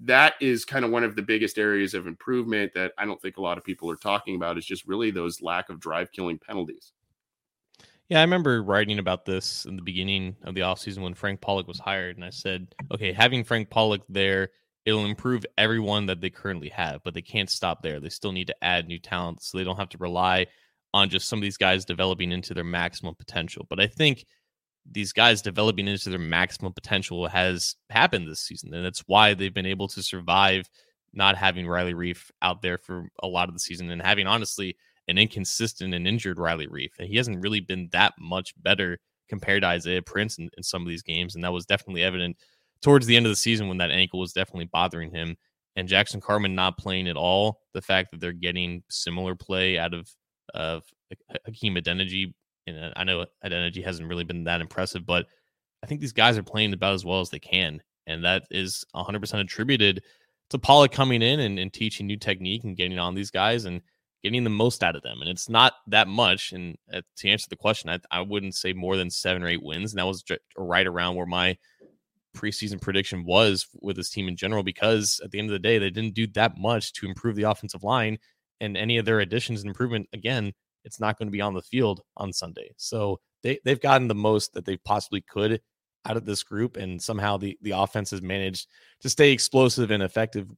that is kind of one of the biggest areas of improvement that I don't think a lot of people are talking about, is just really those lack of drive killing penalties. Yeah, I remember writing about this in the beginning of the offseason when Frank Pollock was hired, and I said, okay, having Frank Pollock there, it'll improve everyone that they currently have, but they can't stop there. They still need to add new talent, so they don't have to rely on just some of these guys developing into their maximum potential. But I think these guys developing into their maximum potential has happened this season. And that's why they've been able to survive not having Riley Reiff out there for a lot of the season and having, honestly, an inconsistent and injured Riley Reiff. And he hasn't really been that much better compared to Isaiah Prince in some of these games. And that was definitely evident towards the end of the season when that ankle was definitely bothering him. And Jackson Carman not playing at all, the fact that they're getting similar play out of Hakeem Adeniji. And I know Adeniji hasn't really been that impressive, but I think these guys are playing about as well as they can. And that is 100% attributed to Pollock coming in and teaching new technique and getting on these guys and getting the most out of them. And it's not that much. And to answer the question, I wouldn't say more than 7 or 8 wins. And that was right around where my preseason prediction was with this team in general, because at the end of the day, they didn't do that much to improve the offensive line, and any of their additions and improvement, again, it's not going to be on the field on Sunday. So they've gotten the most that they possibly could out of this group. And somehow the offense has managed to stay explosive and effective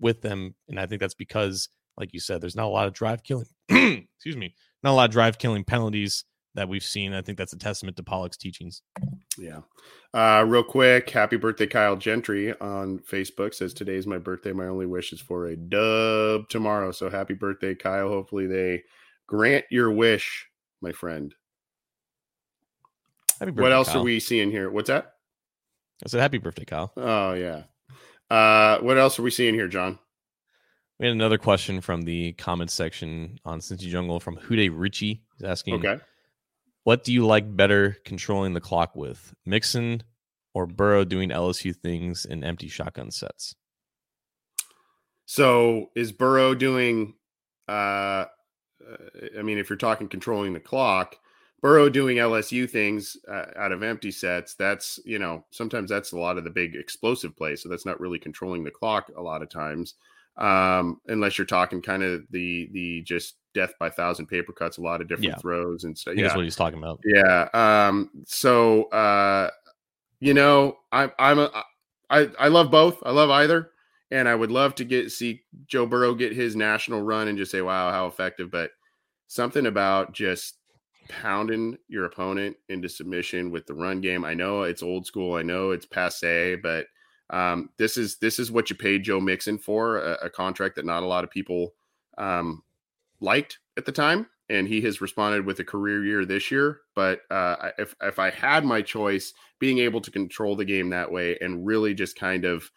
with them. And I think that's because, like you said, there's not a lot of drive killing, excuse me, not a lot of drive killing penalties that we've seen. I think that's a testament to Pollock's teachings. Yeah. Real quick, happy birthday, Kyle Gentry on Facebook says, today's my birthday. My only wish is for a dub tomorrow. So happy birthday, Kyle. Hopefully they grant your wish, my friend. Happy birthday, what else Kyle. Are we seeing here? What's that? I said, happy birthday, Kyle. Oh, yeah. What else are we seeing here, John? We had another question from the comments section on Cincy Jungle from Hude Ritchie. He's asking, okay, what do you like better controlling the clock with, Mixon or Burrow doing LSU things in empty shotgun sets? So is Burrow doing, I mean, if you're talking controlling the clock, Burrow doing LSU things out of empty sets, that's, you know, sometimes that's a lot of the big explosive plays. So that's not really controlling the clock a lot of times, unless you're talking kind of the just death by thousand paper cuts, a lot of different throws and stuff. Yeah, that's what he's talking about. Yeah. You know, I love both. I love either, and I would love to see Joe Burrow get his national run and just say, wow, how effective. But something about just pounding your opponent into submission with the run game. I know it's old school. I know it's passe, but this is what you paid Joe Mixon for, a contract that not a lot of people liked at the time. And he has responded with a career year this year. But if I had my choice, being able to control the game that way and really just kind of,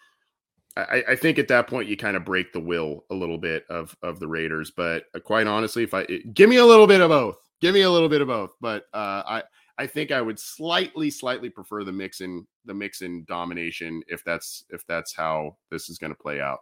I think at that point you kind of break the will a little bit of the Raiders. But quite honestly, give me a little bit of both. Give me a little bit of both, but I think I would slightly prefer the Mixon domination if that's how this is going to play out.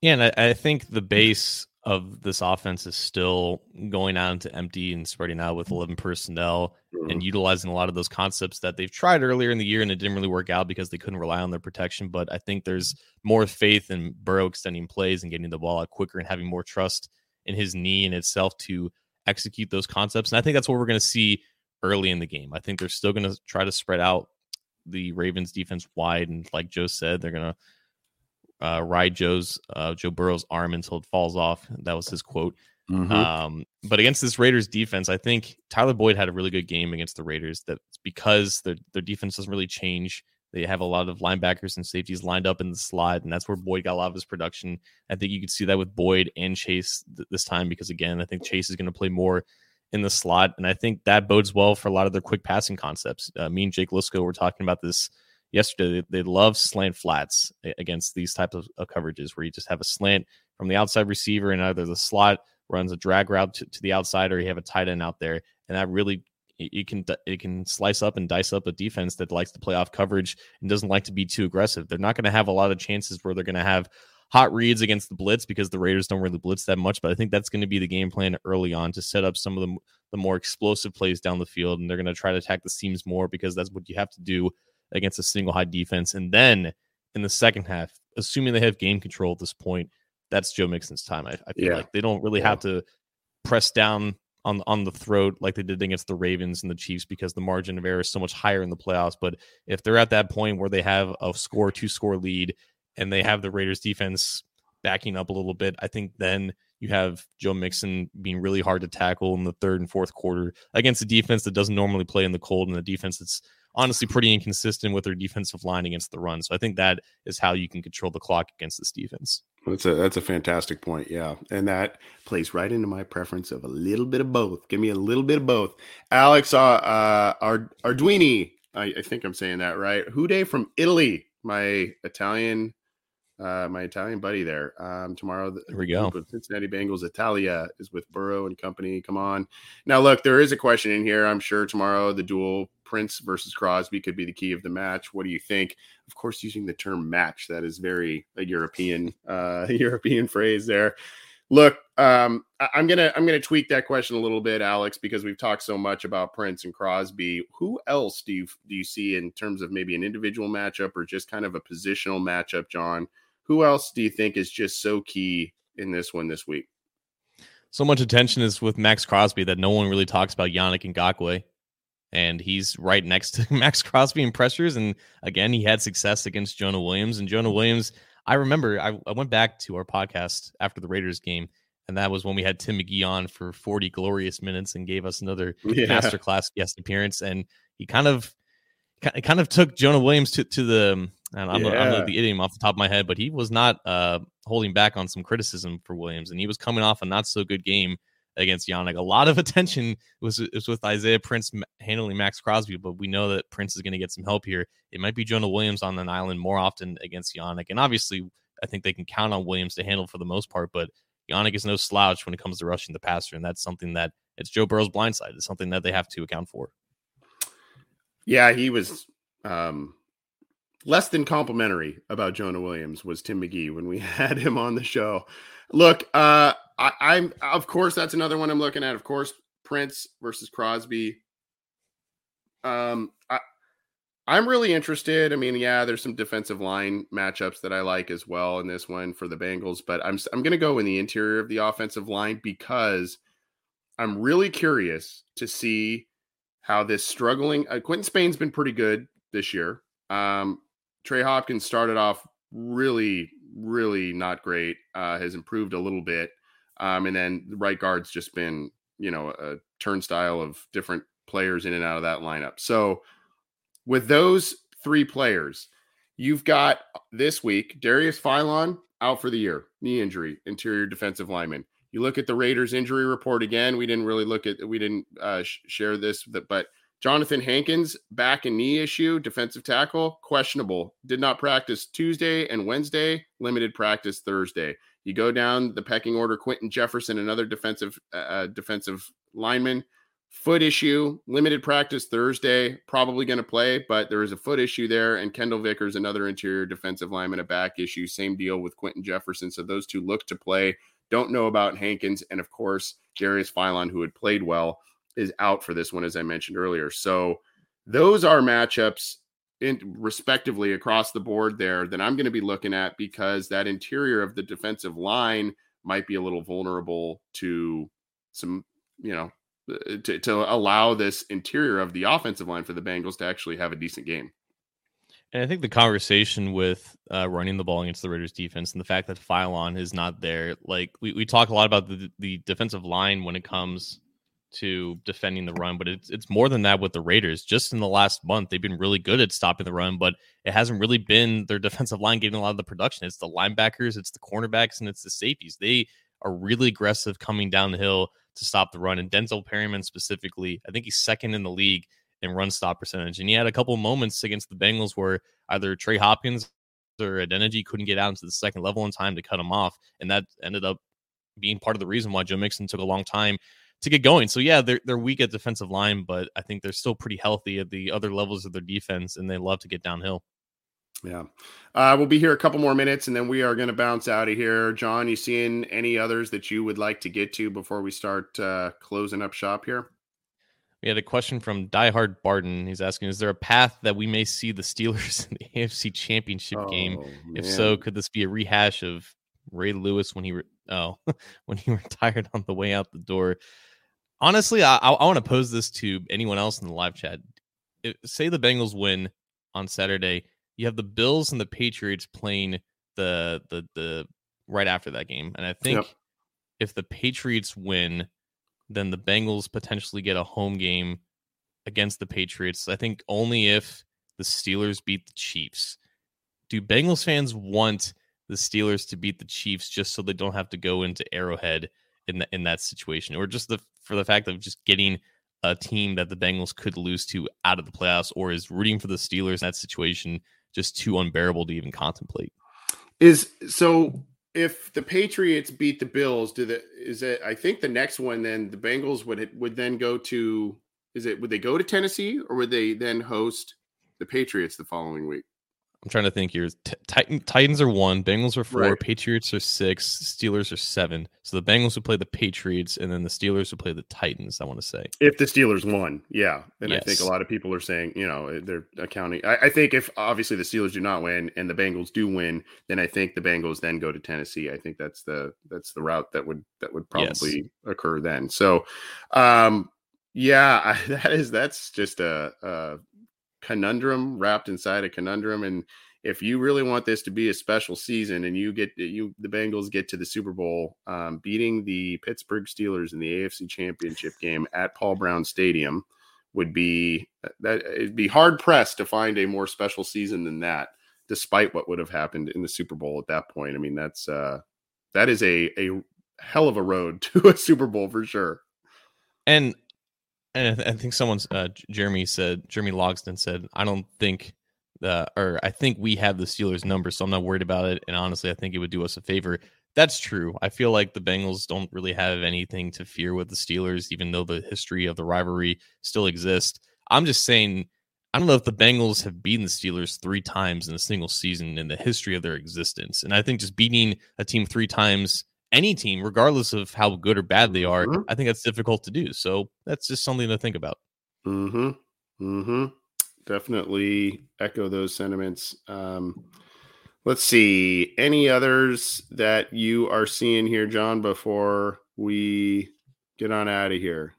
Yeah, and I think the base of this offense is still going out into empty and spreading out with 11 personnel and utilizing a lot of those concepts that they've tried earlier in the year, and it didn't really work out because they couldn't rely on their protection. But I think there's more faith in Burrow extending plays and getting the ball out quicker and having more trust in his knee and itself to execute those concepts. And I think that's what we're going to see early in the game. I think they're still going to try to spread out the Ravens defense wide. And like Joe said, they're going to ride Joe Burrow's arm until it falls off. That was his quote. Mm-hmm. But against this Raiders defense, I think Tyler Boyd had a really good game against the Raiders. That's because their defense doesn't really change. They have a lot of linebackers and safeties lined up in the slot, and that's where Boyd got a lot of his production. I think you could see that with Boyd and Chase this time, because again, I think Chase is going to play more in the slot, and I think that bodes well for a lot of their quick passing concepts. Me and Jake Lisco were talking about this yesterday. They love slant flats against these types of coverages, where you just have a slant from the outside receiver, and either the slot runs a drag route to the outside, or you have a tight end out there, and that really it can slice up and dice up a defense that likes to play off coverage and doesn't like to be too aggressive. They're not going to have a lot of chances where they're going to have hot reads against the blitz, because the Raiders don't really blitz that much. But I think that's going to be the game plan early on, to set up some of the more explosive plays down the field. And they're going to try to attack the seams more, because that's what you have to do against a single high defense. And then in the second half, assuming they have game control at this point, that's Joe Mixon's time. I feel like they don't really have to press down on the throat like they did against the Ravens and the Chiefs, because the margin of error is so much higher in the playoffs. But if they're at that point where they have a 2-score lead and they have the Raiders defense backing up a little bit, I think then you have Joe Mixon being really hard to tackle in the third and fourth quarter against a defense that doesn't normally play in the cold, and a defense that's honestly pretty inconsistent with their defensive line against the run. So I think that is how you can control the clock against this defense. That's a fantastic point, yeah. And that plays right into my preference of a little bit of both. Give me a little bit of both. Alex Arduini, I think I'm saying that right. Hude from Italy, my Italian my Italian buddy there. Tomorrow, here we go. Cincinnati Bengals Italia is with Burrow and company. Come on. Now, look, there is a question in here. I'm sure tomorrow the duel Prince versus Crosby could be the key of the match. What do you think? Of course, using the term match, that is very a European phrase there. Look, I'm gonna tweak that question a little bit, Alex, because we've talked so much about Prince and Crosby. Who else do you see in terms of maybe an individual matchup or just kind of a positional matchup, John? Who else do you think is just so key in this one this week? So much attention is with Max Crosby that no one really talks about Yannick Ngakoue, and he's right next to Max Crosby in pressures. And again, he had success against Jonah Williams, and Jonah Williams. I remember I went back to our podcast after the Raiders game, and that was when we had Tim McGee on for 40 glorious minutes and gave us another masterclass guest appearance. And he kind of took Jonah Williams to the, I don't know the idiom off the top of my head, but he was not holding back on some criticism for Williams. And he was coming off a not so good game against Yannick. A lot of attention was with Isaiah Prince handling Max Crosby, but we know that Prince is going to get some help here. It might be Jonah Williams on an island more often against Yannick, and obviously I think they can count on Williams to handle for the most part, but Yannick is no slouch when it comes to rushing the passer, and that's something that it's Joe Burrow's blind side. It's something that they have to account for. Yeah, he was less than complimentary about Jonah Williams was Tim McGee when we had him on the show. Look, I'm of course that's another one I'm looking at. Of course, Prince versus Crosby. I'm really interested. I mean, yeah, there's some defensive line matchups that I like as well in this one for the Bengals, but I'm going to go in the interior of the offensive line because I'm really curious to see how this struggling Quentin Spain's been pretty good this year. Trey Hopkins started off really, really not great. Has improved a little bit. And then the right guard's just been, a turnstile of different players in and out of that lineup. So with those three players, you've got this week, Darius Philon out for the year, knee injury, interior defensive lineman. You look at the Raiders injury report again. We didn't really share this, but Jonathan Hankins, back and knee issue, defensive tackle, questionable. Did not practice Tuesday and Wednesday, limited practice Thursday. You go down the pecking order, Quentin Jefferson, another defensive lineman. Foot issue, limited practice Thursday, probably going to play, but there is a foot issue there. And Kendall Vickers, another interior defensive lineman, a back issue. Same deal with Quentin Jefferson. So those two look to play. Don't know about Hankins. And, of course, Darius Philon, who had played well, is out for this one, as I mentioned earlier. So those are matchups respectively across the board there that I'm going to be looking at because that interior of the defensive line might be a little vulnerable to some, to allow this interior of the offensive line for the Bengals to actually have a decent game. And I think the conversation with running the ball against the Raiders defense and the fact that Philon is not there, like we talk a lot about the defensive line when it comes to defending the run, but it's more than that with the Raiders. Just in the last month, they've been really good at stopping the run, but it hasn't really been their defensive line getting a lot of the production. It's the linebackers, it's the cornerbacks, and it's the safeties. They are really aggressive coming down the hill to stop the run. And Denzel Perryman specifically, I think he's second in the league in run stop percentage. And he had a couple moments against the Bengals where either Trey Hopkins or Adeniji couldn't get out into the second level in time to cut him off. And that ended up being part of the reason why Joe Mixon took a long time to get going. So yeah, they're weak at defensive line, but I think they're still pretty healthy at the other levels of their defense, and they love to get downhill. Yeah. We'll be here a couple more minutes, and then we are going to bounce out of here. John, you seeing any others that you would like to get to before we start closing up shop here? We had a question from Diehard Barton. He's asking, is there a path that we may see the Steelers in the AFC Championship game? Man. If so, could this be a rehash of Ray Lewis when he retired on the way out the door? Honestly, I want to pose this to anyone else in the live chat. Say the Bengals win on Saturday. You have the Bills and the Patriots playing the right after that game. And I think if the Patriots win, then the Bengals potentially get a home game against the Patriots. I think only if the Steelers beat the Chiefs. Do Bengals fans want the Steelers to beat the Chiefs just so they don't have to go into Arrowhead in that situation, or just for the fact of just getting a team that the Bengals could lose to out of the playoffs? Or is rooting for the Steelers in that situation just too unbearable to even contemplate? Is so if the Patriots beat the Bills, I think the next one then the Bengals would then go to would they go to Tennessee or would they then host the Patriots the following week? I'm trying to think here. Titans are 1, Bengals are 4, right. Patriots are 6, Steelers are 7. So the Bengals would play the Patriots, and then the Steelers would play the Titans, I want to say. If the Steelers won, yeah. And yes. I think a lot of people are saying, they're accounting. I think if obviously the Steelers do not win and the Bengals do win, then I think the Bengals then go to Tennessee. I think that's the route that would probably occur then. So, that's just a conundrum wrapped inside a conundrum. And if you really want this to be a special season and the Bengals get to the Super Bowl, beating the Pittsburgh Steelers in the AFC Championship game at Paul Brown Stadium it'd be hard pressed to find a more special season than that, despite what would have happened in the Super Bowl at that point. I mean, that is a hell of a road to a Super Bowl for sure. And I think someone's Jeremy Logsdon said, I think we have the Steelers number, so I'm not worried about it. And honestly, I think it would do us a favor. That's true. I feel like the Bengals don't really have anything to fear with the Steelers, even though the history of the rivalry still exists. I'm just saying, I don't know if the Bengals have beaten the Steelers 3 times in a single season in the history of their existence. And I think just beating a team 3 times, any team, regardless of how good or bad they are, I think that's difficult to do. So that's just something to think about. Definitely echo those sentiments. Let's see. Any others that you are seeing here, John, before we get on out of here?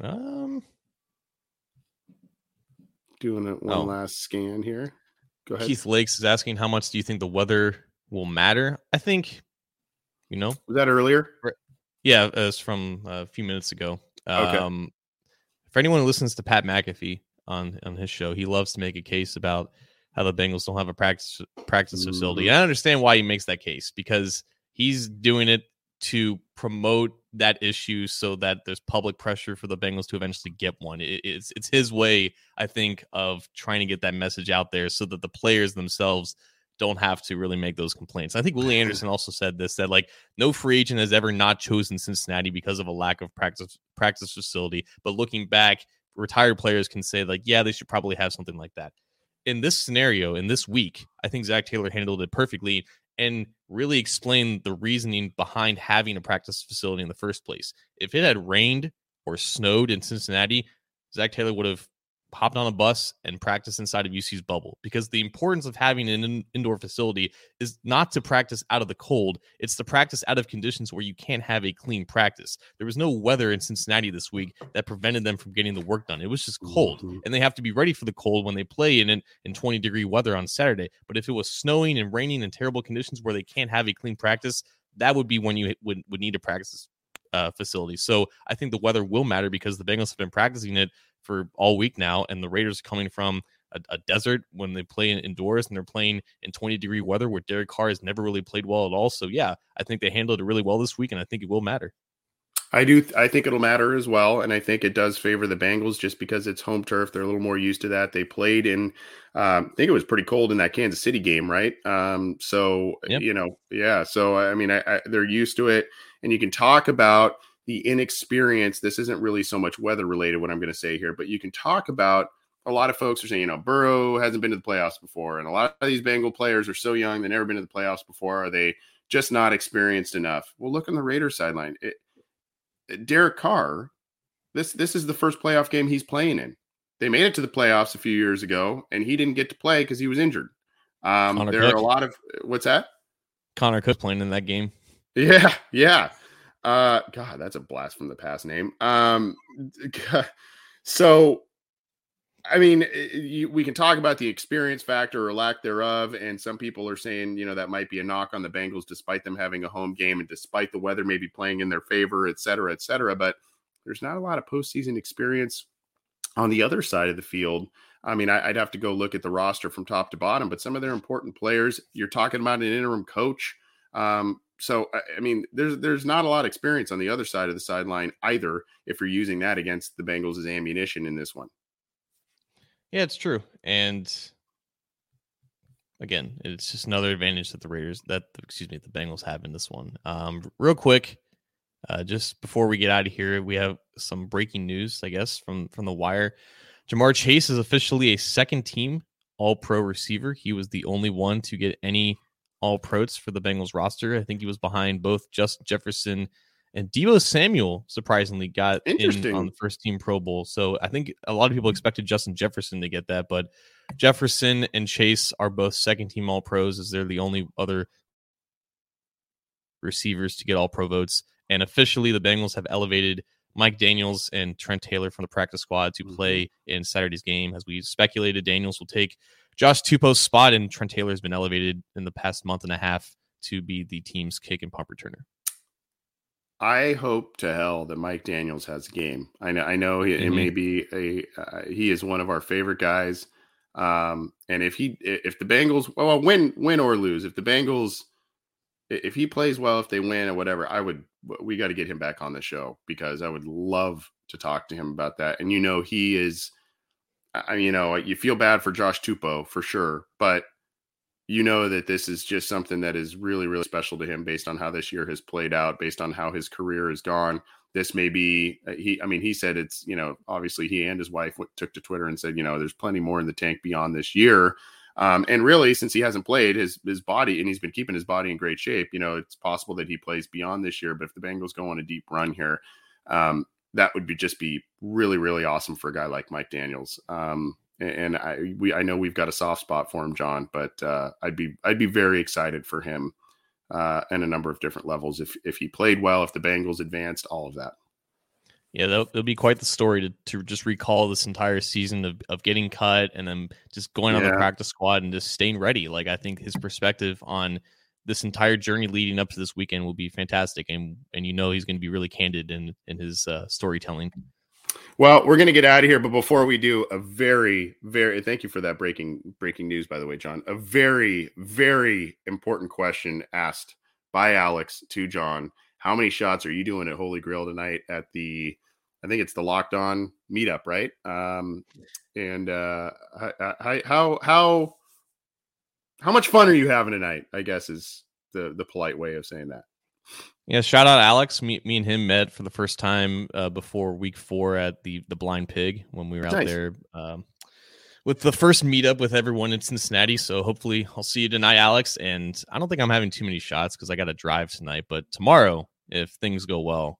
Doing one last scan here. Go ahead. Keith Lakes is asking, how much do you think the weather will matter? I think... was that earlier? Yeah, it was from a few minutes ago. Okay. For anyone who listens to Pat McAfee on his show, he loves to make a case about how the Bengals don't have a practice facility. And I understand why he makes that case, because he's doing it to promote that issue so that there's public pressure for the Bengals to eventually get one. It's his way, I think, of trying to get that message out there so that the players themselves don't have to really make those complaints. I think Willie Anderson also said this, that like no free agent has ever not chosen Cincinnati because of a lack of practice facility. But looking back, retired players can say like, yeah, they should probably have something like that. In this scenario, in this week, I think Zach Taylor handled it perfectly and really explained the reasoning behind having a practice facility in the first place. If it had rained or snowed in Cincinnati, Zach Taylor would have hopped on a bus and practice inside of UC's bubble, because the importance of having an indoor facility is not to practice out of the cold. It's to practice out of conditions where you can't have a clean practice. There was no weather in Cincinnati this week that prevented them from getting the work done. It was just cold, and they have to be ready for the cold when they play in 20-degree weather on Saturday. But if it was snowing and raining and terrible conditions where they can't have a clean practice, that would be when you would need a practice facility. So I think the weather will matter, because the Bengals have been practicing it for all week now, and the Raiders are coming from a desert when they play indoors, and they're playing in 20-degree weather where Derek Carr has never really played well at all. So yeah, I think they handled it really well this week, and I think it will matter. I do. I think it'll matter as well, and I think it does favor the Bengals just because it's home turf. They're a little more used to that. They played in, I think it was pretty cold in that Kansas City game, right? So I mean, they're used to it, and you can talk about the inexperience. This isn't really so much weather related, what I'm going to say here, but you can talk about, a lot of folks are saying, Burrow hasn't been to the playoffs before. And a lot of these Bengal players are so young. They've never been to the playoffs before. Are they just not experienced enough? Well, look on the Raiders sideline, Derek Carr, this is the first playoff game he's playing in. They made it to the playoffs a few years ago and he didn't get to play because he was injured. There are a lot of, what's that? Connor Cook playing in that game. Yeah. Yeah. God, that's a blast from the past name. So, I mean, we can talk about the experience factor or lack thereof. And some people are saying, that might be a knock on the Bengals, despite them having a home game and despite the weather maybe playing in their favor, et cetera, et cetera. But there's not a lot of postseason experience on the other side of the field. I mean, I'd have to go look at the roster from top to bottom, but some of their important players, you're talking about an interim coach. So, I mean, there's not a lot of experience on the other side of the sideline either, if you're using that against the Bengals as ammunition in this one. Yeah, it's true. And again, it's just another advantage that the Bengals have in this one. Real quick, just before we get out of here, we have some breaking news, I guess, from the wire. Jamar Chase is officially a second-team All-Pro receiver. He was the only one to get any All-Pros for the Bengals roster. I think he was behind both Justin Jefferson and Deebo Samuel, surprisingly, got in on the first-team Pro Bowl. So I think a lot of people expected Justin Jefferson to get that, but Jefferson and Chase are both second-team All-Pros, as they're the only other receivers to get All-Pro votes. And officially, the Bengals have elevated Mike Daniels and Trent Taylor from the practice squad to play in Saturday's game. As we speculated, Daniels will take Josh Tupo's spot, and Trent Taylor has been elevated in the past month and a half to be the team's kick and punt returner. I hope to hell that Mike Daniels has a game. I know it may be he is one of our favorite guys. And if the Bengals win or lose, if he plays well, if they win or whatever, we got to get him back on the show, because I would love to talk to him about that. And, he is, you feel bad for Josh Tupo for sure, but that this is just something that is really, really special to him based on how this year has played out, based on how his career has gone. This may be, he said it's, obviously he and his wife took to Twitter and said, there's plenty more in the tank beyond this year. And really, since he hasn't played his body, and he's been keeping his body in great shape, it's possible that he plays beyond this year. But if the Bengals go on a deep run here, that would be really, really awesome for a guy like Mike Daniels. And I know we've got a soft spot for him, John, but I'd be very excited for him on a number of different levels if he played well, if the Bengals advanced, all of that. Yeah, that'll be quite the story to just recall this entire season of getting cut and then just going on the practice squad and just staying ready. Like, I think his perspective on this entire journey leading up to this weekend will be fantastic, and he's going to be really candid in his storytelling. Well, we're going to get out of here, but before we do, a very, very — thank you for that breaking news, by the way, John — a very, very important question asked by Alex to John. How many shots are you doing at Holy Grail tonight at the — I think it's the Locked On meetup, right? How much fun are you having tonight, I guess, is the polite way of saying that. Yeah, shout out Alex. Me and him met for the first time before week 4 at the Blind Pig, when we were out there with the first meetup with everyone in Cincinnati. So hopefully I'll see you tonight, Alex. And I don't think I'm having too many shots because I got to drive tonight. But tomorrow, if things go well,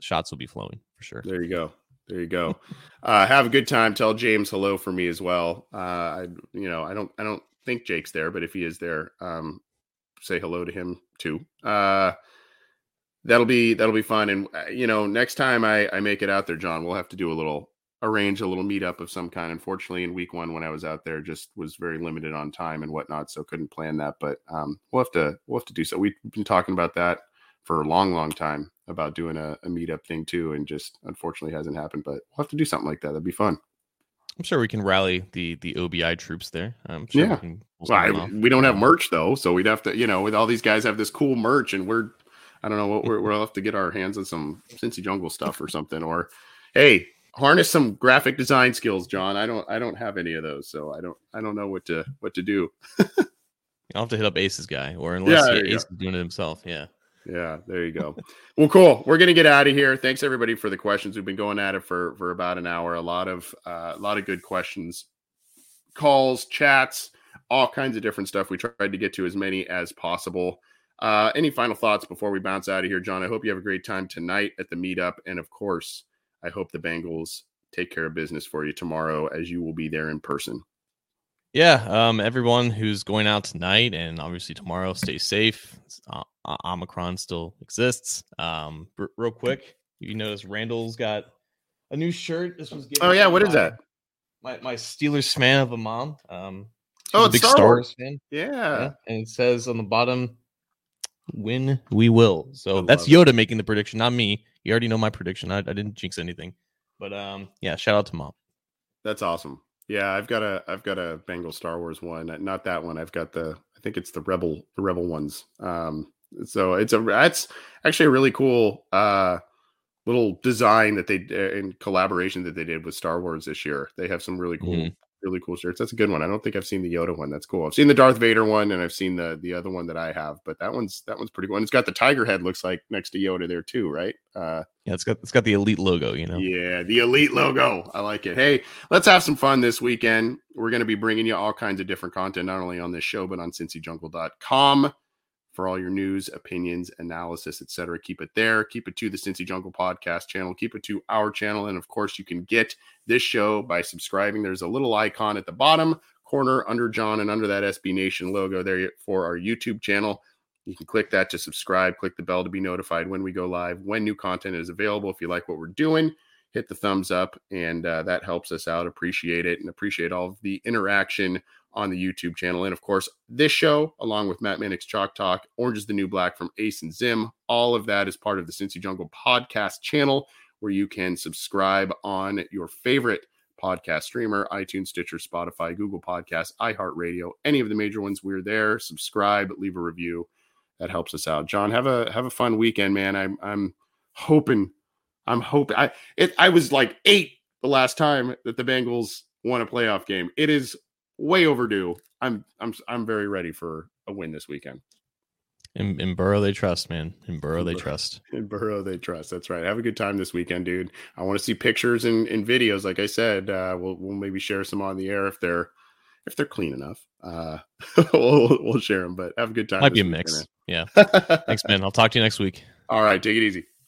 shots will be flowing for sure. There you go. There you go. Have a good time. Tell James hello for me as well. I don't think Jake's there, but if he is there, say hello to him too. That'll be fun. And, next time I make it out there, John, we'll have to arrange a little meetup of some kind. Unfortunately, in week 1, when I was out there, just was very limited on time and whatnot, so couldn't plan that. But we'll have to do so. We've been talking about that for a long, long time, about doing a meetup thing too, and just unfortunately hasn't happened. But we'll have to do something like that. That'd be fun. I'm sure we can rally the OBI troops there. I'm sure we can pull we don't have merch though, so we'd have to, with all these guys have this cool merch, and we'll have to get our hands on some Cincy Jungle stuff or something, or hey, harness some graphic design skills, John. I don't have any of those, so I don't know what to do. I'll have to hit up Ace's guy, or unless Ace is doing it himself. Yeah, there you go. Well, cool. We're gonna get out of here. Thanks everybody for the questions. We've been going at it for about an hour. A lot of good questions, calls, chats, all kinds of different stuff. We tried to get to as many as possible. Any final thoughts before we bounce out of here, John? I hope you have a great time tonight at the meetup. And of course, I hope the Bengals take care of business for you tomorrow, as you will be there in person. Yeah. Everyone who's going out tonight and obviously tomorrow, stay safe. Omicron still exists. Real quick, you notice Randall's got a new shirt. This was given — oh yeah, what is that? My Steelers fan of a mom. It's a big Star Wars fan. Yeah. And it says on the bottom, "Win we will." So that's Yoda making the prediction, not me. You already know my prediction. I didn't jinx anything, but shout out to mom. That's awesome. Yeah, I've got a Bengal Star Wars one. Not that one. I've got I think it's the Rebel ones. So that's actually a really cool little design that they in collaboration that they did with Star Wars this year. They have some really cool really cool shirts. That's a good one. I don't think I've seen the Yoda one. That's cool. I've seen the Darth Vader one, and I've seen the other one that I have, but that one's pretty cool. And it's got the tiger head, looks like, next to Yoda there too, right? Yeah, it's got the elite logo, you know? Yeah, the elite logo. I like it. Hey, let's have some fun this weekend. We're going to be bringing you all kinds of different content, not only on this show, but on CincyJungle.com for all your news, opinions, analysis, etc. Keep it there. Keep it to the Cincy Jungle podcast channel. Keep it to our channel. And of course, you can get this show by subscribing. There's a little icon at the bottom corner under John and under that SB Nation logo there for our YouTube channel. You can click that to subscribe. Click the bell to be notified when we go live, when new content is available. If you like what we're doing, hit the thumbs up, and that helps us out. Appreciate it, and appreciate all of the interaction on the YouTube channel. And of course, this show, along with Matt Minnick's Chalk Talk, Orange is the New Black from Ace and Zim, all of that is part of the Cincy Jungle podcast channel, where you can subscribe on your favorite podcast streamer, iTunes, Stitcher, Spotify, Google Podcasts, iHeartRadio, any of the major ones. We're there. Subscribe, leave a review. That helps us out. John, have a fun weekend, man. I'm hoping. I was like 8 the last time that the Bengals won a playoff game. It is way overdue. I'm very ready for a win this weekend. In Burrow they trust, man. In Burrow they trust. That's right. Have a good time this weekend, dude. I want to see pictures and videos. Like I said, we'll maybe share some on the air if they're clean enough. We'll share them. But have a good time. Might be a mix. Weekend, yeah. Thanks, man. I'll talk to you next week. All right. Take it easy.